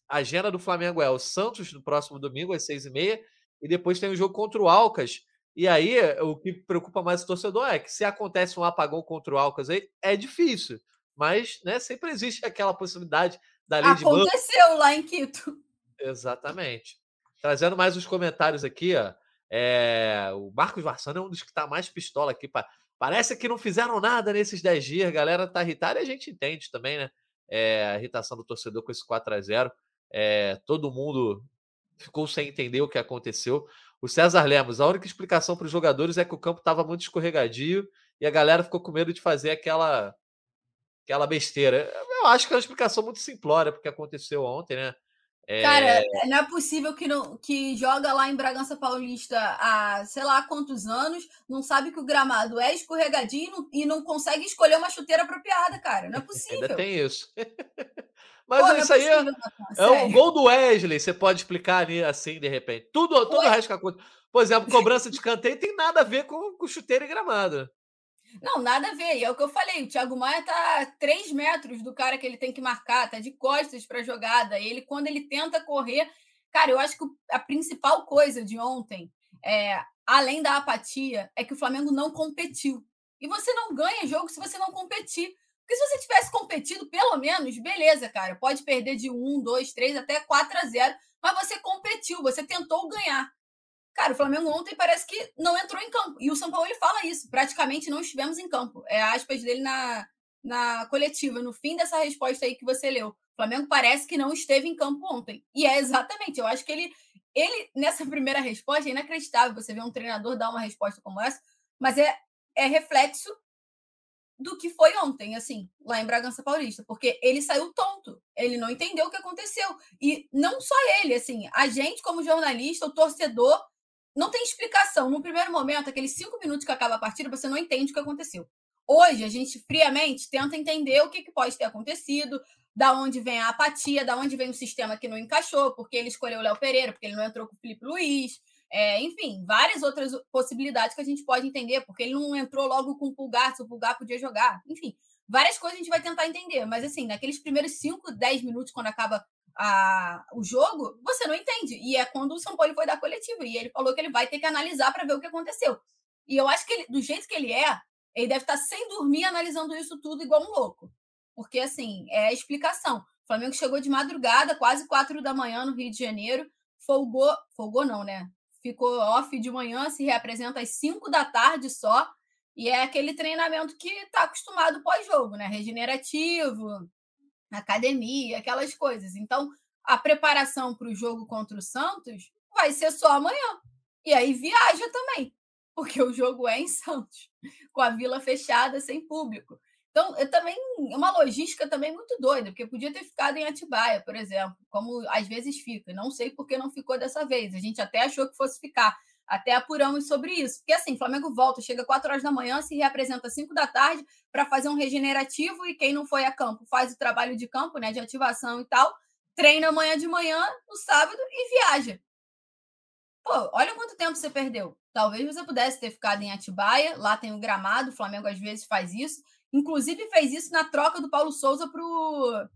agenda do Flamengo é o Santos no próximo domingo, às 6h30, e depois tem o jogo contra o Alcas. E aí, o que preocupa mais o torcedor é que se acontece um apagão contra o Alcas, aí é difícil. Mas né, sempre existe aquela possibilidade da lei de Murphy. Aconteceu lá em Quito. Exatamente. Trazendo mais uns comentários aqui, ó. O Marcos Varsano é um dos que está mais pistola aqui. Parece que não fizeram nada nesses 10 dias. A galera tá irritada e a gente entende também, né? A irritação do torcedor com esse 4x0. Todo mundo ficou sem entender o que aconteceu. O César Lemos, a única explicação para os jogadores é que o campo estava muito escorregadio e a galera ficou com medo de fazer aquela besteira. Eu acho que é uma explicação muito simplória porque aconteceu ontem, né? Cara, não é possível que joga lá em Bragança Paulista há sei lá quantos anos, não sabe que o gramado é escorregadinho e não consegue escolher uma chuteira apropriada, cara. Não é possível. Ainda tem isso. Mas pô, isso aí é um gol do Wesley, você pode explicar ali assim, de repente. Tudo o resto que acontece. Por exemplo, cobrança de escanteio tem nada a ver com chuteira e gramado. Não, nada a ver. E é o que eu falei, o Thiago Maia tá a 3 metros do cara que ele tem que marcar, tá de costas para a jogada. Ele, quando ele tenta correr... Cara, eu acho que a principal coisa de ontem, além da apatia, é que o Flamengo não competiu. E você não ganha jogo se você não competir. Porque se você tivesse competido, pelo menos, beleza, cara. Pode perder de 1, 2, 3, até 4x0. Mas você competiu, você tentou ganhar. Cara, o Flamengo ontem parece que não entrou em campo. E o Sampaoli fala isso. Praticamente não estivemos em campo. É a aspas dele na coletiva, no fim dessa resposta aí que você leu. O Flamengo parece que não esteve em campo ontem. E é exatamente. Eu acho que ele nessa primeira resposta, é inacreditável você ver um treinador dar uma resposta como essa. Mas é reflexo do que foi ontem, assim, lá em Bragança Paulista, porque ele saiu tonto, ele não entendeu o que aconteceu, e não só ele, assim, a gente como jornalista, o torcedor, não tem explicação, no primeiro momento, aqueles 5 minutos que acaba a partida, você não entende o que aconteceu. Hoje, a gente friamente tenta entender o que pode ter acontecido, da onde vem a apatia, da onde vem o sistema que não encaixou, porque ele escolheu o Léo Pereira, porque ele não entrou com o Filipe Luís, enfim, várias outras possibilidades que a gente pode entender, porque ele não entrou logo com o Pulgar, se o Pulgar podia jogar, enfim, várias coisas a gente vai tentar entender, mas assim, naqueles primeiros 5, 10 minutos, quando acaba o jogo, você não entende, e é quando o Sampaoli foi dar coletiva, e ele falou que ele vai ter que analisar para ver o que aconteceu, e eu acho que ele, do jeito que ele deve estar sem dormir analisando isso tudo igual um louco, porque assim, é a explicação, o Flamengo chegou de madrugada, quase 4 da manhã no Rio de Janeiro, folgou não, né? Ficou off de manhã, se reapresenta às 5 da tarde só, e é aquele treinamento que está acostumado pós-jogo, né? Regenerativo, academia, aquelas coisas. Então, a preparação para o jogo contra o Santos vai ser só amanhã. E aí viaja também, porque o jogo é em Santos, com a vila fechada, sem público. Então, é uma logística também muito doida, porque podia ter ficado em Atibaia, por exemplo, como às vezes fica. Não sei por que não ficou dessa vez. A gente até achou que fosse ficar. Até apuramos sobre isso. Porque assim, o Flamengo volta, chega 4 horas da manhã, se reapresenta às 5 da tarde para fazer um regenerativo e quem não foi a campo faz o trabalho de campo, né, de ativação e tal, treina amanhã de manhã, no sábado e viaja. Pô, olha quanto tempo você perdeu. Talvez você pudesse ter ficado em Atibaia, lá tem o gramado, o Flamengo às vezes faz isso. Inclusive fez isso na troca do Paulo Souza pro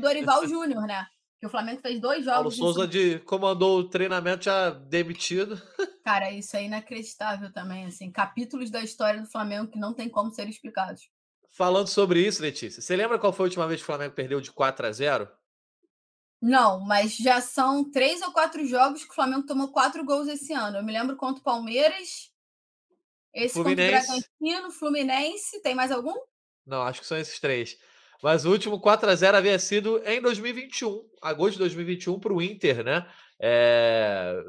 Dorival Júnior, né? Que o Flamengo fez 2 jogos. Paulo Souza comandou o treinamento já demitido. Cara, isso é inacreditável também, assim, capítulos da história do Flamengo que não tem como ser explicados. Falando sobre isso, Letícia, você lembra qual foi a última vez que o Flamengo perdeu de 4-0? Não, mas já são 3 ou 4 jogos que o Flamengo tomou 4 gols esse ano. Eu me lembro contra o Palmeiras, esse Fluminense. Contra o Bragantino, Fluminense, tem mais algum? Não, acho que são esses 3. Mas o último 4-0 havia sido em 2021, agosto de 2021, para o Inter, né?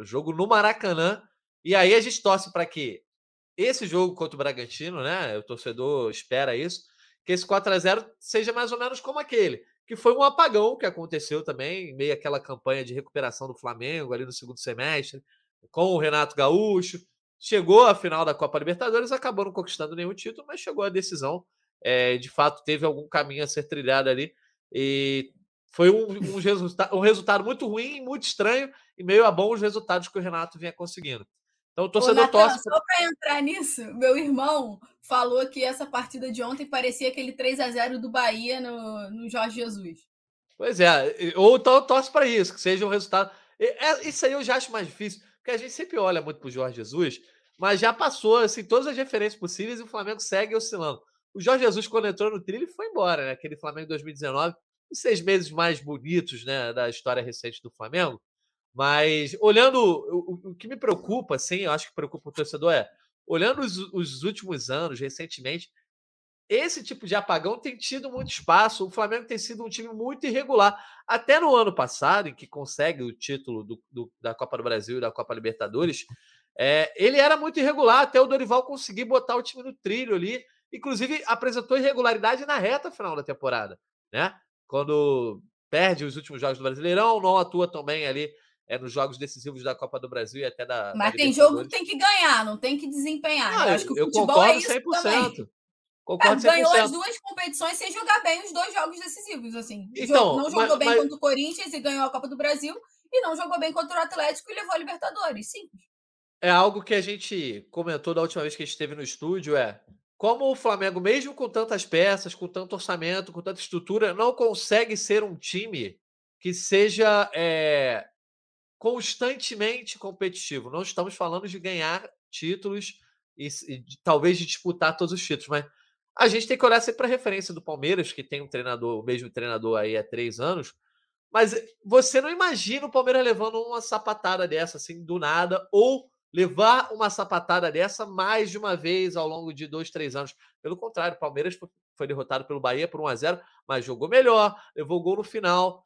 Jogo no Maracanã. E aí a gente torce para que esse jogo contra o Bragantino, né? O torcedor espera isso, que esse 4-0 seja mais ou menos como aquele, que foi um apagão que aconteceu também, em meio àquela campanha de recuperação do Flamengo ali no segundo semestre, com o Renato Gaúcho. Chegou à final da Copa Libertadores, acabou não conquistando nenhum título, mas chegou à decisão. De fato, teve algum caminho a ser trilhado ali. E foi um resultado muito ruim, muito estranho, e meio a bons resultados que o Renato vinha conseguindo. Então, o torcedor torce... Só para entrar nisso, meu irmão falou que essa partida de ontem parecia aquele 3-0 do Bahia no Jorge Jesus. Pois é, ou então torce para isso, que seja um resultado... Isso aí eu já acho mais difícil, porque a gente sempre olha muito para o Jorge Jesus, mas já passou assim, todas as referências possíveis e o Flamengo segue oscilando. O Jorge Jesus, quando entrou no trilho, foi embora, né? Aquele Flamengo 2019, os 6 meses mais bonitos, né, da história recente do Flamengo. Mas, olhando, o que me preocupa, assim, eu acho que preocupa o torcedor, olhando os últimos anos, recentemente, esse tipo de apagão tem tido muito espaço. O Flamengo tem sido um time muito irregular. Até no ano passado, em que consegue o título da Copa do Brasil e da Copa Libertadores, ele era muito irregular, até o Dorival conseguir botar o time no trilho ali. Inclusive, apresentou irregularidade na reta final da temporada, né? Quando perde os últimos jogos do Brasileirão, não atua também ali nos jogos decisivos da Copa do Brasil e até da... Mas tem jogo que tem que ganhar, não tem que desempenhar. Não, eu acho que o futebol concordo, é isso 100%, também. Concordo 100%. Ganhou as 2 competições sem jogar bem os 2 jogos decisivos, assim. Então, não jogou bem contra o Corinthians e ganhou a Copa do Brasil e não jogou bem contra o Atlético e levou a Libertadores, sim. É algo que a gente comentou da última vez que a gente esteve no estúdio, como o Flamengo, mesmo com tantas peças, com tanto orçamento, com tanta estrutura, não consegue ser um time que seja constantemente competitivo. Não estamos falando de ganhar títulos e talvez de disputar todos os títulos, mas a gente tem que olhar sempre para a referência do Palmeiras, que tem o mesmo treinador aí há 3 anos, mas você não imagina o Palmeiras levando uma sapatada dessa assim do nada, ou levar uma sapatada dessa mais de uma vez ao longo de 2, 3 anos. Pelo contrário, o Palmeiras foi derrotado pelo Bahia por 1-0, mas jogou melhor, levou o gol no final,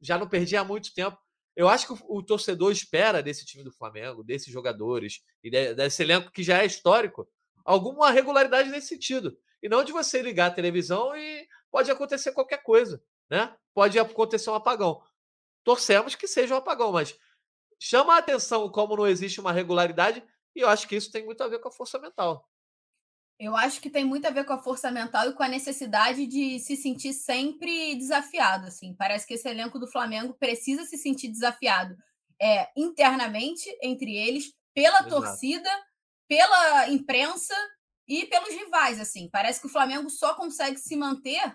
já não perdia há muito tempo. Eu acho que o torcedor espera desse time do Flamengo, desses jogadores, e desse elenco que já é histórico, alguma regularidade nesse sentido. E não de você ligar a televisão e pode acontecer qualquer coisa, né? Pode acontecer um apagão. Torcemos que seja um apagão, mas... chama a atenção como não existe uma regularidade, e eu acho que isso tem muito a ver com a força mental. Eu acho que tem muito a ver com a força mental e com a necessidade de se sentir sempre desafiado, assim. Parece que esse elenco do Flamengo precisa se sentir desafiado internamente, entre eles, pela torcida, pela imprensa e pelos rivais, assim. Parece que o Flamengo só consegue se manter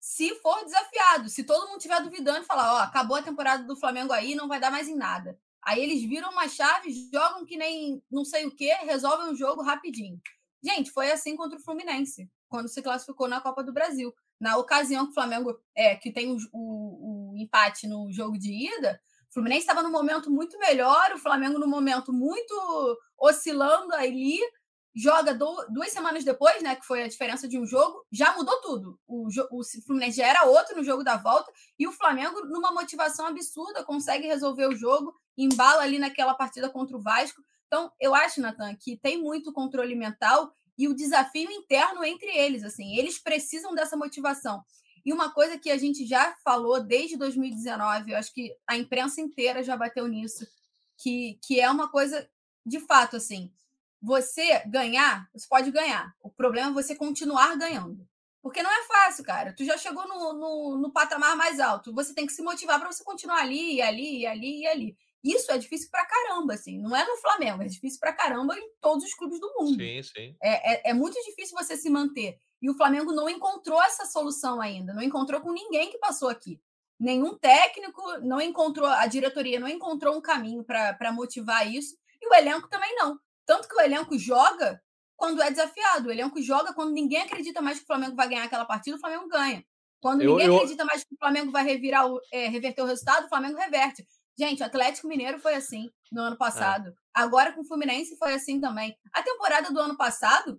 se for desafiado. Se todo mundo estiver duvidando e falar, acabou a temporada do Flamengo aí, não vai dar mais em nada. Aí eles viram uma chave, jogam que nem não sei o quê, resolvem o jogo rapidinho. Gente, foi assim contra o Fluminense, quando se classificou na Copa do Brasil. Na ocasião que o Flamengo, que tem o empate no jogo de ida, o Fluminense estava num momento muito melhor, o Flamengo num momento muito oscilando ali, joga 2 semanas depois, né, que foi a diferença de um jogo, já mudou tudo. O Fluminense já era outro no jogo da volta e o Flamengo, numa motivação absurda, consegue resolver o jogo, embala ali naquela partida contra o Vasco. Então, eu acho, Natan, que tem muito controle mental e o desafio interno entre eles, assim, eles precisam dessa motivação. E uma coisa que a gente já falou desde 2019, eu acho que a imprensa inteira já bateu nisso, que é uma coisa de fato, assim, você ganhar, você pode ganhar. O problema é você continuar ganhando. Porque não é fácil, cara. Tu já chegou no patamar mais alto. Você tem que se motivar para você continuar ali, ali, ali e ali. Isso é difícil pra caramba, assim. Não é no Flamengo, é difícil pra caramba em todos os clubes do mundo. Sim, sim. É muito difícil você se manter. E o Flamengo não encontrou essa solução ainda. Não encontrou com ninguém que passou aqui. Nenhum técnico, não encontrou, a diretoria não encontrou um caminho para motivar isso. E o elenco também não. Tanto que o elenco joga quando é desafiado. O elenco joga quando ninguém acredita mais que o Flamengo vai ganhar aquela partida, o Flamengo ganha. Quando ninguém acredita mais que o Flamengo vai reverter o resultado, o Flamengo reverte. Gente, o Atlético Mineiro foi assim no ano passado. É. Agora com o Fluminense foi assim também. A temporada do ano passado,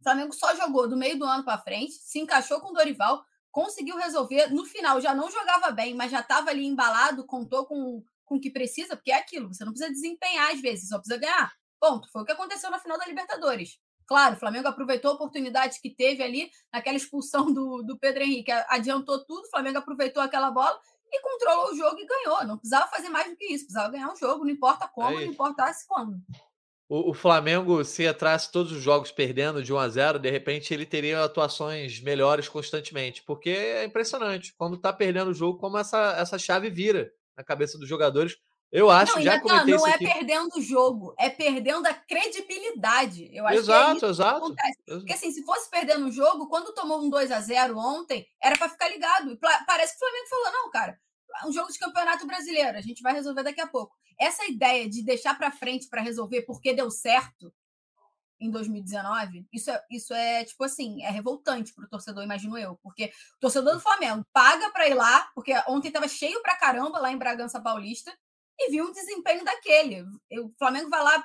o Flamengo só jogou do meio do ano para frente, se encaixou com o Dorival, conseguiu resolver. No final, já não jogava bem, mas já estava ali embalado, contou com o que precisa, porque é aquilo. Você não precisa desempenhar às vezes, só precisa ganhar. Ponto. Foi o que aconteceu na final da Libertadores. Claro, o Flamengo aproveitou a oportunidade que teve ali, naquela expulsão do Pedro Henrique. Adiantou tudo, o Flamengo aproveitou aquela bola e controlou o jogo e ganhou. Não precisava fazer mais do que isso, precisava ganhar o jogo, não importa como, não importasse quando. O Flamengo, se entrasse todos os jogos perdendo de 1-0, de repente ele teria atuações melhores constantemente, porque é impressionante, quando está perdendo o jogo, como essa chave vira na cabeça dos jogadores. Eu acho, já comentei isso aqui. Não é perdendo o jogo, é perdendo a credibilidade. Eu acho que é isso que acontece. Porque assim, se fosse perdendo o jogo, quando tomou um 2-0 ontem, era para ficar ligado. E parece que o Flamengo falou, não, cara, um jogo de campeonato brasileiro, a gente vai resolver daqui a pouco. Essa ideia de deixar para frente para resolver porque deu certo em 2019, isso é tipo assim, é revoltante pro torcedor, imagino eu. Porque o torcedor do Flamengo paga para ir lá, porque ontem estava cheio pra caramba lá em Bragança Paulista, e viu um desempenho daquele. O Flamengo vai lá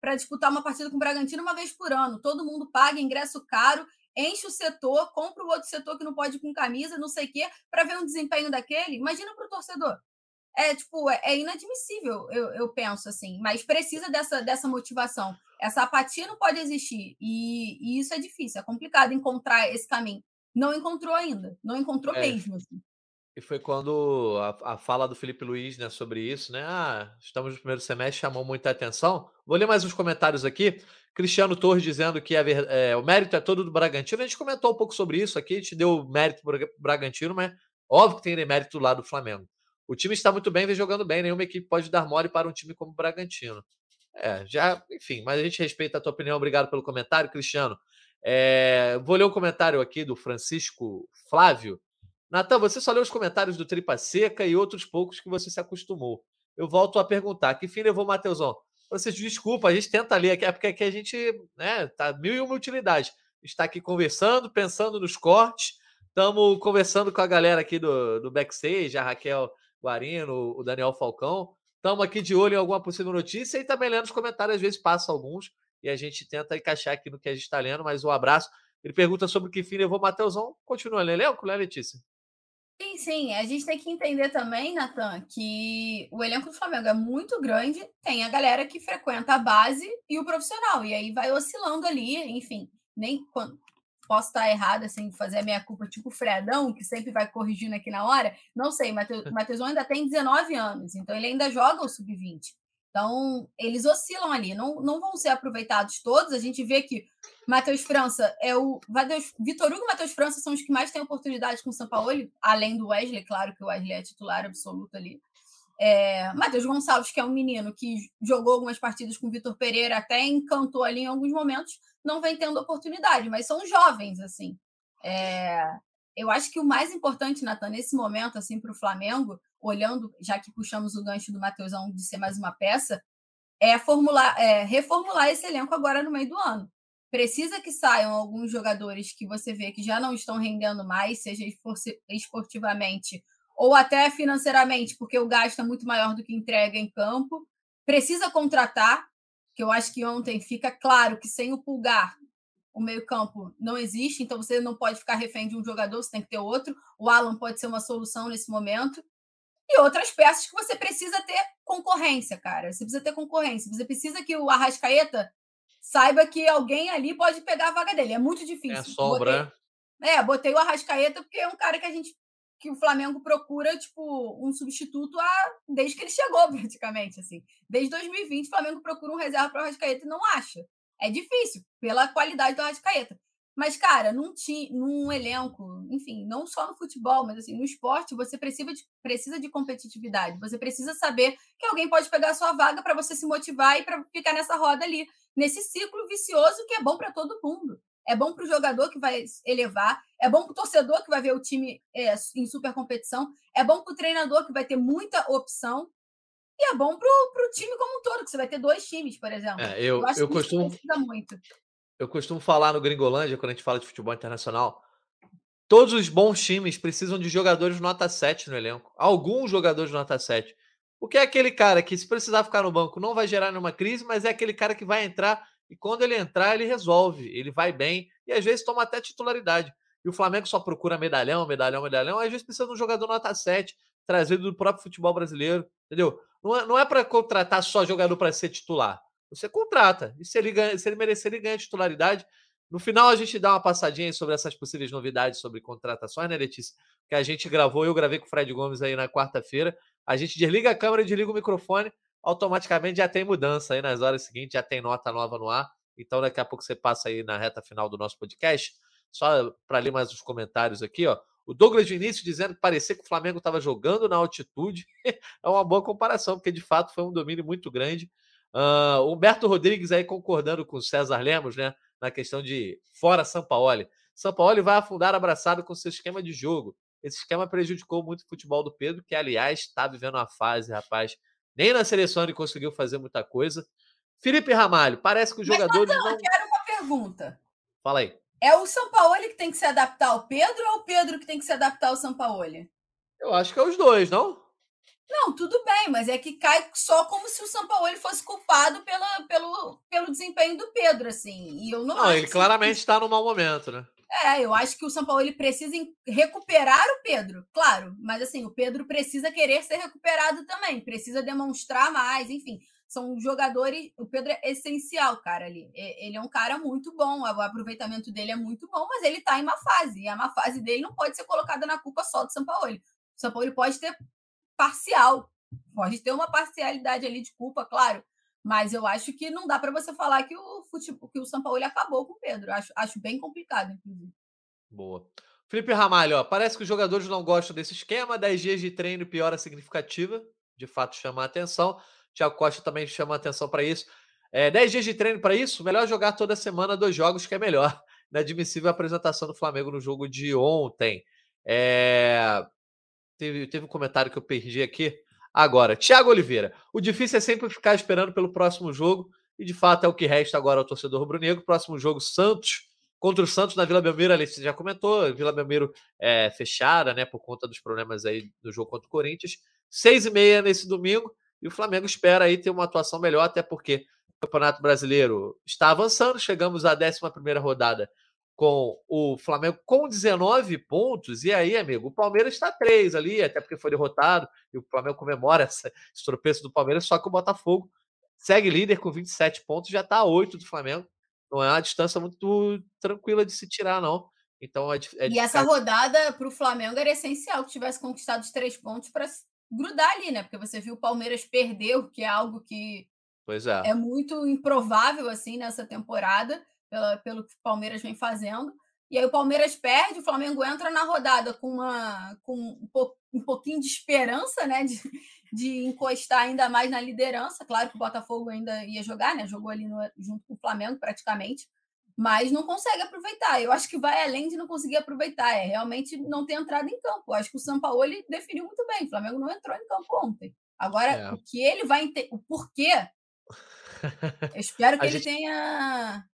para disputar uma partida com o Bragantino uma vez por ano. Todo mundo paga ingresso caro, enche o setor, compra o outro setor que não pode ir com camisa, não sei o quê, para ver um desempenho daquele. Imagina para o torcedor. É inadmissível, eu penso assim. Mas precisa dessa motivação. Essa apatia não pode existir. E isso é difícil, é complicado encontrar esse caminho. Não encontrou ainda. Não encontrou mesmo, assim. E foi quando a fala do Filipe Luís, né, sobre isso, né? Ah, estamos no primeiro semestre, chamou muita atenção. Vou ler mais uns comentários aqui. Cristiano Torres dizendo que o mérito é todo do Bragantino. A gente comentou um pouco sobre isso aqui, a gente deu mérito para o Bragantino, mas óbvio que tem demérito do lado do Flamengo. O time está muito bem, vem jogando bem, nenhuma equipe pode dar mole para um time como o Bragantino. Enfim, mas a gente respeita a tua opinião. Obrigado pelo comentário, Cristiano. Vou ler um comentário aqui do Francisco Flávio. Natan, você só leu os comentários do Tripa Seca e outros poucos que você se acostumou. Eu volto a perguntar, que fim levou o Matheusão? Vocês, desculpa, a gente tenta ler aqui, porque aqui a gente tá mil e uma utilidade. Está aqui conversando, pensando nos cortes, estamos conversando com a galera aqui do backstage, a Raquel Guarino, o Daniel Falcão, estamos aqui de olho em alguma possível notícia e também lendo os comentários, às vezes passa alguns e a gente tenta encaixar aqui no que a gente está lendo, mas um abraço. Ele pergunta sobre que fim levou o Matheusão, continua lendo, né, Letícia? Sim. A gente tem que entender também, Natan, que o elenco do Flamengo é muito grande, tem a galera que frequenta a base e o profissional, e aí vai oscilando ali, enfim, nem quando posso estar errada, assim, fazer a minha culpa, tipo o Fredão, que sempre vai corrigindo aqui na hora, não sei, Matheusão ainda tem 19 anos, então ele ainda joga o sub-20, então eles oscilam ali, não vão ser aproveitados todos. A gente vê que Matheus França Vitor Hugo e Matheus França são os que mais têm oportunidade com o Sampaoli, além do Wesley, claro que o Wesley é titular absoluto ali. Matheus Gonçalves, que é um menino que jogou algumas partidas com o Vitor Pereira, até encantou ali em alguns momentos, não vem tendo oportunidade, mas são jovens, assim. Eu acho que o mais importante, Natan, nesse momento, assim, para o Flamengo, olhando, já que puxamos o gancho do Matheusão de ser mais uma peça, reformular esse elenco agora no meio do ano. Precisa que saiam alguns jogadores que você vê que já não estão rendendo mais, seja esportivamente ou até financeiramente, porque o gasto é muito maior do que entrega em campo. Precisa contratar, que eu acho que ontem fica claro que sem o Pulgar o meio-campo não existe, então você não pode ficar refém de um jogador, você tem que ter outro. O Alan pode ser uma solução nesse momento. E outras peças que você precisa ter concorrência, cara. Você precisa ter concorrência. Você precisa que o Arrascaeta saiba que alguém ali pode pegar a vaga dele. É muito difícil. É sombra. Botei o Arrascaeta porque é um cara que o Flamengo procura, tipo, um substituto desde que ele chegou, praticamente, assim. Desde 2020, o Flamengo procura um reserva para o Arrascaeta e não acha. É difícil, pela qualidade do Arrascaeta. Mas, cara, num elenco, enfim, não só no futebol, mas assim, no esporte, você precisa de competitividade. Você precisa saber que alguém pode pegar a sua vaga para você se motivar e para ficar nessa roda ali, nesse ciclo vicioso que é bom para todo mundo. É bom para o jogador que vai elevar, é bom para o torcedor que vai ver o time em super competição, é bom para o treinador que vai ter muita opção. E é bom para o time como um todo, que você vai ter dois times, por exemplo. É, eu acho que isso precisa muito. Eu costumo falar no Gringolândia, quando a gente fala de futebol internacional, todos os bons times precisam de jogadores nota 7 no elenco. Alguns jogadores nota 7. O que é aquele cara que, se precisar ficar no banco, não vai gerar nenhuma crise, mas é aquele cara que vai entrar e quando ele entrar, ele resolve, ele vai bem e às vezes toma até titularidade. E o Flamengo só procura medalhão, medalhão, medalhão, às vezes precisa de um jogador nota 7, trazido do próprio futebol brasileiro, entendeu? Não é para contratar só jogador para ser titular. Você contrata. E se ele merecer, ele ganha titularidade. No final, a gente dá uma passadinha sobre essas possíveis novidades sobre contratações, né, Letícia? Que a gente gravou, eu gravei com o Fred Gomes aí na quarta-feira. A gente desliga a câmera, desliga o microfone, automaticamente já tem mudança aí nas horas seguintes, já tem nota nova no ar. Então, daqui a pouco você passa aí na reta final do nosso podcast. Só para ler mais os comentários aqui, ó. O Douglas Vinícius dizendo que parecia que o Flamengo estava jogando na altitude. É uma boa comparação, porque de fato foi um domínio muito grande. Humberto Rodrigues aí concordando com o César Lemos, né, na questão de fora Sampaoli. Sampaoli vai afundar abraçado com seu esquema de jogo. Esse esquema prejudicou muito o futebol do Pedro, que aliás está vivendo uma fase, rapaz, nem na seleção ele conseguiu fazer muita coisa. Felipe Ramalho, parece que os jogadores... Mas, eu quero uma pergunta. Fala aí. É o Sampaoli que tem que se adaptar ao Pedro ou o Pedro que tem que se adaptar ao Sampaoli? Eu acho que é os dois, não? Não, tudo bem, mas é que cai só como se o Sampaoli fosse culpado pelo desempenho do Pedro, assim. E eu não acho. Ele claramente está num mau momento, né? É, eu acho que o Sampaoli precisa recuperar o Pedro, claro. Mas, assim, o Pedro precisa querer ser recuperado também, precisa demonstrar mais, enfim. São jogadores... O Pedro é essencial, cara, ali. Ele é um cara muito bom, o aproveitamento dele é muito bom, mas ele tá em má fase. E a má fase dele não pode ser colocada na culpa só do Sampaoli. O Sampaoli pode ter parcial, pode ter uma parcialidade ali de culpa, claro, mas eu acho que não dá para você falar que o Sampaoli acabou com o Pedro. Acho bem complicado, inclusive. Boa. Felipe Ramalho, ó, parece que os jogadores não gostam desse esquema, 10 dias de treino piora significativa, de fato chama a atenção. Thiago Costa também chama atenção para isso. 10 dias de treino para isso? Melhor jogar toda semana 2 jogos, que é melhor. Inadmissível a apresentação do Flamengo no jogo de ontem. Teve um comentário que eu perdi aqui. Agora, Thiago Oliveira. O difícil é sempre ficar esperando pelo próximo jogo. E, de fato, é o que resta agora ao torcedor rubro-negro. Próximo jogo, Santos. Contra o Santos na Vila Belmiro, a Letícia já comentou. Vila Belmiro fechada, né, por conta dos problemas aí do jogo contra o Corinthians. 6h30 nesse domingo. E o Flamengo espera aí ter uma atuação melhor, até porque o Campeonato Brasileiro está avançando. Chegamos à 11ª rodada com o Flamengo com 19 pontos. E aí, amigo, o Palmeiras está 3 ali, até porque foi derrotado. E o Flamengo comemora esse tropeço do Palmeiras, só que o Botafogo segue líder com 27 pontos, já está a 8 do Flamengo. Não é uma distância muito tranquila de se tirar, não. Então, e essa rodada para o Flamengo era essencial que tivesse conquistado os 3 pontos para grudar ali, né? Porque você viu o Palmeiras perder, que é algo que é muito improvável assim nessa temporada, pelo que o Palmeiras vem fazendo. E aí o Palmeiras perde, o Flamengo entra na rodada com um pouquinho de esperança, né? De encostar ainda mais na liderança. Claro que o Botafogo ainda ia jogar, né? Jogou ali junto com o Flamengo praticamente, mas não consegue aproveitar. Eu acho que vai além de não conseguir aproveitar. Realmente não ter entrado em campo. Eu acho que o Sampaoli definiu muito bem. O Flamengo não entrou em campo ontem. Agora, o que ele vai entender... O porquê... Eu espero que ele tenha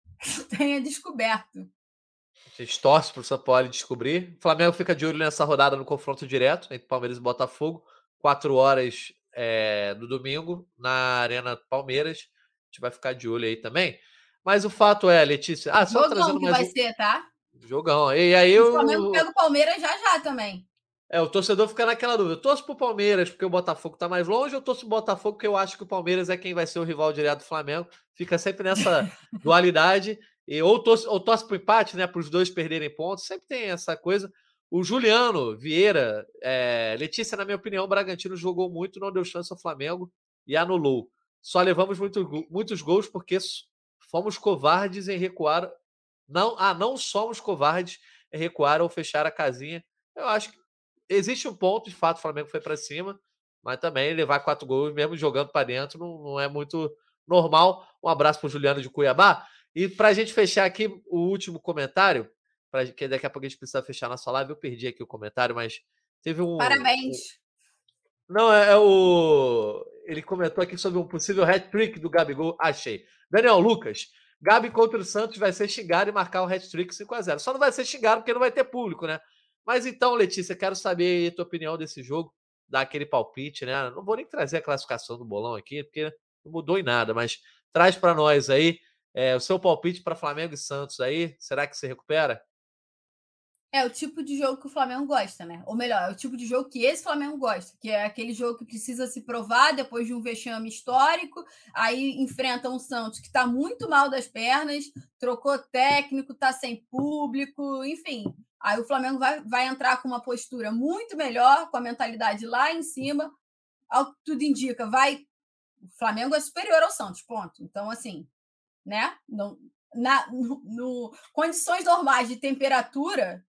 descoberto. A gente torce para o Sampaoli descobrir. O Flamengo fica de olho nessa rodada no confronto direto entre Palmeiras e Botafogo. 4 horas no domingo, na Arena Palmeiras. A gente vai ficar de olho aí também. Mas o fato é, Letícia... só jogão que vai ser, tá? Jogão. E aí o Flamengo pega o Palmeiras já também. O torcedor fica naquela dúvida. Eu torço pro Palmeiras porque o Botafogo tá mais longe, ou torço pro Botafogo porque eu acho que o Palmeiras é quem vai ser o rival direto do Flamengo. Fica sempre nessa dualidade. E ou torce pro empate, né? Para os dois perderem pontos. Sempre tem essa coisa. O Juliano Vieira... Letícia, na minha opinião, o Bragantino jogou muito, não deu chance ao Flamengo e anulou. Só levamos muitos gols porque... Fomos covardes em recuar. Não somos covardes em recuar ou fechar a casinha. Eu acho que existe um ponto, de fato, o Flamengo foi para cima, mas também levar 4 gols, mesmo jogando para dentro, não é muito normal. Um abraço para o Juliano de Cuiabá. E para a gente fechar aqui o último comentário, que daqui a pouco a gente precisa fechar nossa live, eu perdi aqui o comentário, mas teve um... Parabéns! Não, é o... Ele comentou aqui sobre um possível hat-trick do Gabigol. Achei. Daniel Lucas. Gabi contra o Santos vai ser xingado e marcar um hat-trick 5-0. Só não vai ser xingado porque não vai ter público, né? Mas então, Letícia, quero saber a tua opinião desse jogo, dar aquele palpite, né? Não vou nem trazer a classificação do bolão aqui, porque não mudou em nada, mas traz para nós aí o seu palpite para Flamengo e Santos aí. Será que se recupera? É o tipo de jogo que o Flamengo gosta, né? Ou melhor, é o tipo de jogo que esse Flamengo gosta, que é aquele jogo que precisa se provar depois de um vexame histórico, aí enfrenta um Santos que está muito mal das pernas, trocou técnico, está sem público, enfim. Aí o Flamengo vai entrar com uma postura muito melhor, com a mentalidade lá em cima. Ao que tudo indica, o Flamengo é superior ao Santos, ponto. Então, assim, né? Condições normais de temperatura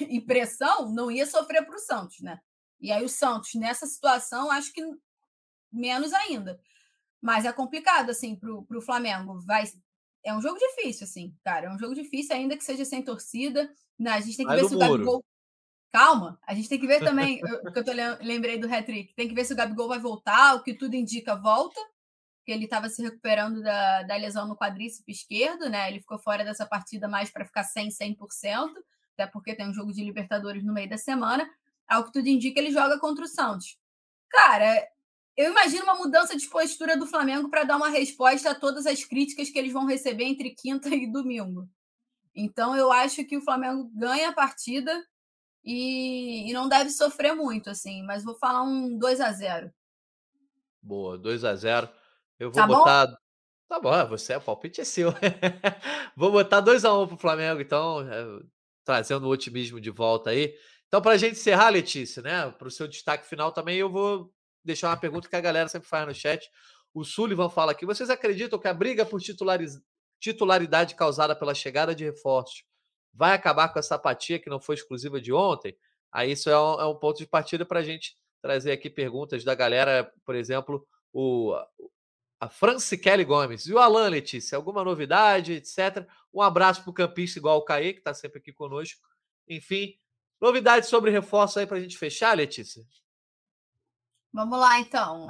e pressão, não ia sofrer para o Santos, né? E aí o Santos, nessa situação, acho que menos ainda. Mas é complicado, assim, para o Flamengo. É um jogo difícil, assim, cara. É um jogo difícil, ainda que seja sem torcida. Né? A gente tem que ver se o Gabigol... Calma, a gente tem que ver também, porque lembrei do hat-trick. Tem que ver se o Gabigol vai voltar, o que tudo indica, volta. Porque ele estava se recuperando da lesão no quadríceps esquerdo, né? Ele ficou fora dessa partida mais para ficar 100%. Até porque tem um jogo de Libertadores no meio da semana. Ao que tudo indica, ele joga contra o Santos. Cara, eu imagino uma mudança de postura do Flamengo para dar uma resposta a todas as críticas que eles vão receber entre quinta e domingo. Então, eu acho que o Flamengo ganha a partida e não deve sofrer muito, assim. Mas vou falar um 2-0. Boa, 2-0. Eu vou botar... Bom? Tá bom, o palpite é seu. Vou botar 2-1 pro Flamengo, então... Trazendo o otimismo de volta aí. Então, para a gente encerrar, Letícia, né? Para o seu destaque final também, eu vou deixar uma pergunta que a galera sempre faz no chat. O Sullivan fala aqui: vocês acreditam que a briga por titularidade causada pela chegada de reforços vai acabar com essa apatia que não foi exclusiva de ontem? Aí isso é um ponto de partida para a gente trazer aqui perguntas da galera, por exemplo, a Francicele Gomes. E o Alan, Letícia, alguma novidade, etc. Um abraço para o campista igual o Caê, que está sempre aqui conosco. Enfim, novidades sobre reforço aí para a gente fechar, Letícia? Vamos lá, então.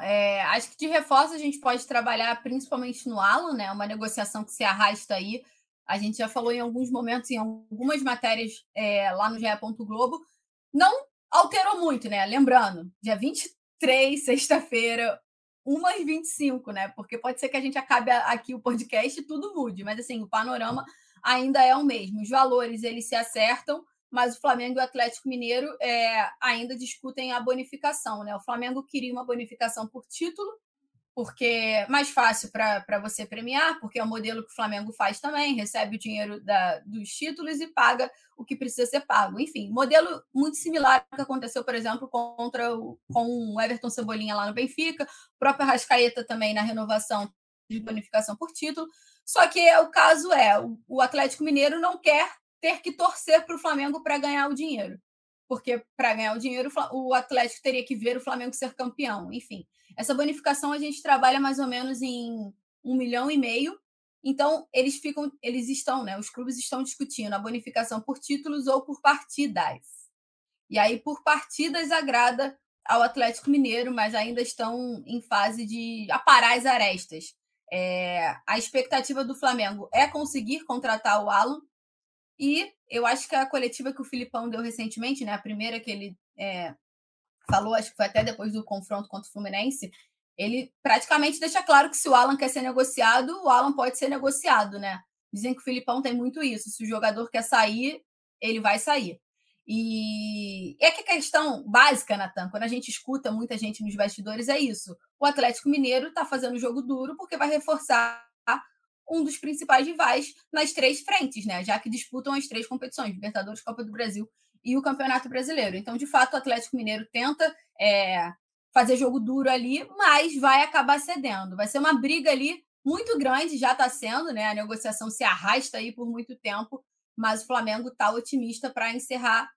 Acho que de reforço a gente pode trabalhar principalmente no Alan, né? Uma negociação que se arrasta aí. A gente já falou em alguns momentos, em algumas matérias lá no GE. Globo. Não alterou muito, né? Lembrando, dia 23, sexta-feira, 1h25, né? Porque pode ser que a gente acabe aqui o podcast e tudo mude, mas assim, o panorama ainda é o mesmo. Os valores, eles se acertam, mas o Flamengo e o Atlético Mineiro ainda discutem a bonificação, né? O Flamengo queria uma bonificação por título, porque é mais fácil para você premiar, porque é o modelo que o Flamengo faz também, recebe o dinheiro dos títulos e paga o que precisa ser pago. Enfim, modelo muito similar ao que aconteceu, por exemplo, com o Everton Cebolinha lá no Benfica, o próprio Arrascaeta também na renovação de bonificação por título. Só que o caso o Atlético Mineiro não quer ter que torcer para o Flamengo para ganhar o dinheiro. Porque para ganhar o dinheiro, o Atlético teria que ver o Flamengo ser campeão. Enfim, essa bonificação a gente trabalha mais ou menos em 1,5 milhão. Então, os clubes estão discutindo a bonificação por títulos ou por partidas. E aí, por partidas, agrada ao Atlético Mineiro, mas ainda estão em fase de aparar as arestas. A expectativa do Flamengo é conseguir contratar o Alan. E eu acho que a coletiva que o Filipão deu recentemente, né, a primeira que ele falou, acho que foi até depois do confronto contra o Fluminense, ele praticamente deixa claro que se o Alan quer ser negociado, o Alan pode ser negociado, né? Dizem que o Filipão tem muito isso. Se o jogador quer sair, ele vai sair. E é que a questão básica, Natan, quando a gente escuta muita gente nos bastidores, é isso. O Atlético Mineiro está fazendo jogo duro porque vai reforçar um dos principais rivais nas três frentes, né? Já que disputam as três competições, Libertadores, Copa do Brasil e o Campeonato Brasileiro. Então, de fato, o Atlético Mineiro tenta fazer jogo duro ali, mas vai acabar cedendo. Vai ser uma briga ali muito grande, já está sendo, né? A negociação se arrasta aí por muito tempo, mas o Flamengo está otimista para encerrar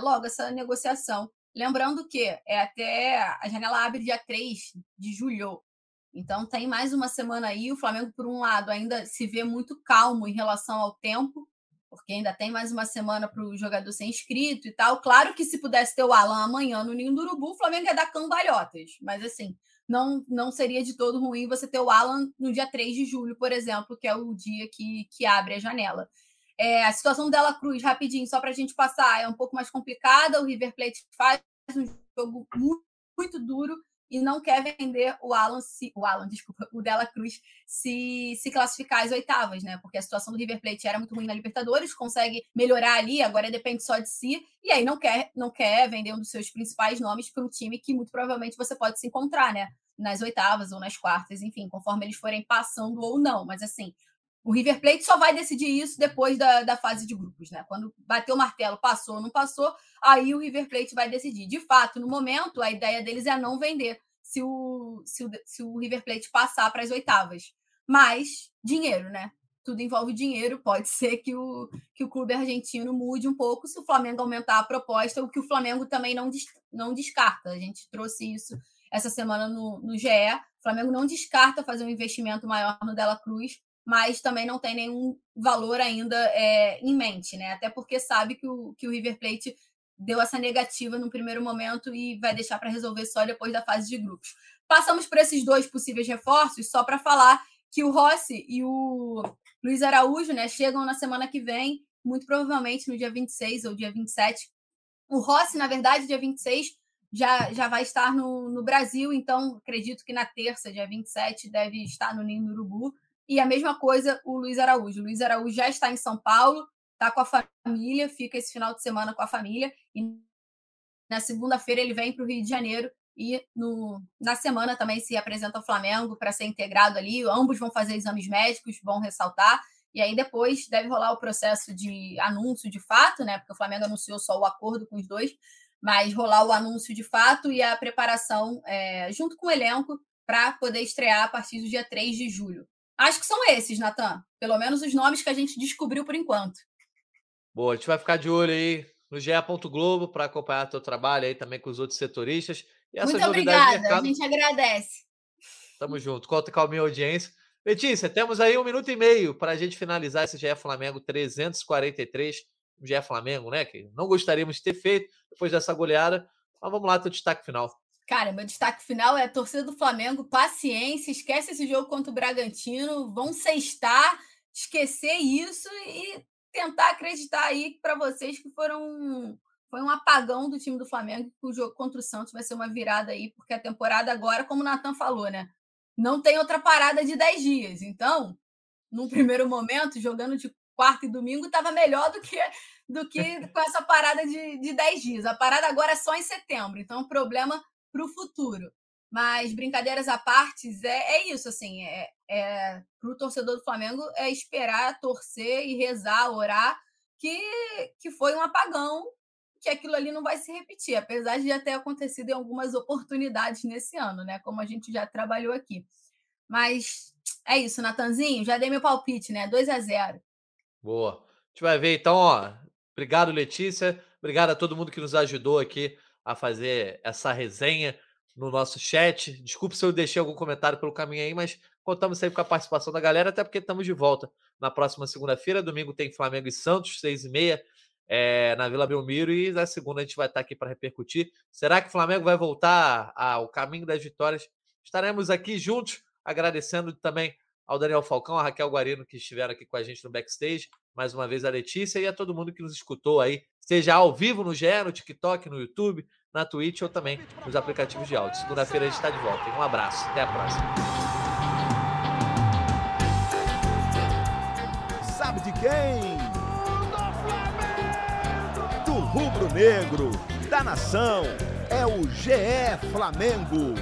logo essa negociação. Lembrando que até a janela abre dia 3 de julho, então, tem mais uma semana aí. O Flamengo, por um lado, ainda se vê muito calmo em relação ao tempo. porque ainda tem mais uma semana para o jogador ser inscrito e tal. Claro que se pudesse ter o Alan amanhã no Ninho do Urubu, o Flamengo ia dar cambalhotas. Mas, assim, não seria de todo ruim você ter o Alan no dia 3 de julho, por exemplo, que é o dia que abre a janela. É, a situação do De La Cruz, rapidinho, só para a gente passar, é um pouco mais complicada. O River Plate faz um jogo muito duro e não quer vender o De La Cruz se classificar às oitavas, né? Porque a situação do River Plate era muito ruim na Libertadores, consegue melhorar ali, agora depende só de si, e aí não quer vender um dos seus principais nomes para um time que muito provavelmente você pode se encontrar, né? Nas oitavas ou nas quartas, enfim, conforme eles forem passando ou não, mas assim, o River Plate só vai decidir isso depois da fase de grupos, né? Quando bateu o martelo, passou ou não passou, aí o River Plate vai decidir. De fato, no momento, a ideia deles é não vender se o River Plate passar para as oitavas. Mas dinheiro, né? Tudo envolve dinheiro. Pode ser que o clube argentino mude um pouco se o Flamengo aumentar a proposta, o que o Flamengo também não descarta. A gente trouxe isso essa semana no GE. O Flamengo não descarta fazer um investimento maior no De La Cruz, mas também não tem nenhum valor ainda em mente, né? Até porque sabe que o River Plate deu essa negativa no primeiro momento e vai deixar para resolver só depois da fase de grupos. Passamos por esses dois possíveis reforços só para falar que o Rossi e o Luiz Araújo, né, chegam na semana que vem, muito provavelmente no dia 26 ou dia 27. O Rossi, na verdade, dia 26 já vai estar no Brasil, então acredito que na terça, dia 27, deve estar no Ninho do Urubu. E a mesma coisa o Luiz Araújo. O Luiz Araújo já está em São Paulo, está com a família, fica esse final de semana com a família. E na segunda-feira ele vem para o Rio de Janeiro e na semana também se apresenta ao Flamengo para ser integrado ali. Ambos vão fazer exames médicos, bom ressaltar. E aí depois deve rolar o processo de anúncio de fato, né? Porque o Flamengo anunciou só o acordo com os dois, mas rolar o anúncio de fato e a preparação junto com o elenco para poder estrear a partir do dia 3 de julho. Acho que são esses, Natan. Pelo menos os nomes que a gente descobriu por enquanto. Boa, a gente vai ficar de olho aí no GE. Globo para acompanhar o teu trabalho aí também com os outros setoristas. E essas muito obrigada, mercado... a gente agradece. Tamo junto, conta com a minha audiência. Letícia, temos aí 1 minuto e meio para a gente finalizar esse GE Flamengo 343. O GE Flamengo, né? Que não gostaríamos de ter feito depois dessa goleada. Mas vamos lá, teu destaque final. Cara, meu destaque final é a torcida do Flamengo, paciência, esquece esse jogo contra o Bragantino, vão sextar, esquecer isso e tentar acreditar aí para vocês que foi um apagão do time do Flamengo, que o jogo contra o Santos vai ser uma virada aí, porque a temporada agora, como o Natan falou, né, não tem outra parada de 10 dias. Então, num primeiro momento, jogando de quarta e domingo, estava melhor do que com essa parada de 10 dias. A parada agora é só em setembro, então o problema para o futuro. Mas, brincadeiras à parte, é isso, assim, para o torcedor do Flamengo é esperar, torcer e rezar, orar, que foi um apagão, que aquilo ali não vai se repetir, apesar de já ter acontecido em algumas oportunidades nesse ano, né, como a gente já trabalhou aqui. Mas é isso, Natanzinho, já dei meu palpite, né, 2-0. Boa. A gente vai ver, então, ó, obrigado, Letícia, obrigado a todo mundo que nos ajudou aqui a fazer essa resenha no nosso chat. Desculpe se eu deixei algum comentário pelo caminho aí, mas contamos sempre com a participação da galera, até porque estamos de volta na próxima segunda-feira. Domingo tem Flamengo e Santos, 6h30, na Vila Belmiro, e na segunda a gente vai estar aqui para repercutir. Será que o Flamengo vai voltar ao caminho das vitórias? Estaremos aqui juntos, agradecendo também ao Daniel Falcão, a Raquel Guarino, que estiveram aqui com a gente no backstage, mais uma vez a Letícia e a todo mundo que nos escutou aí, seja ao vivo no GE, no TikTok, no YouTube, na Twitch ou também nos aplicativos de áudio. Segunda-feira a gente está de volta. Um abraço, até a próxima. Sabe de quem? Do rubro-negro, da nação, é o GE Flamengo.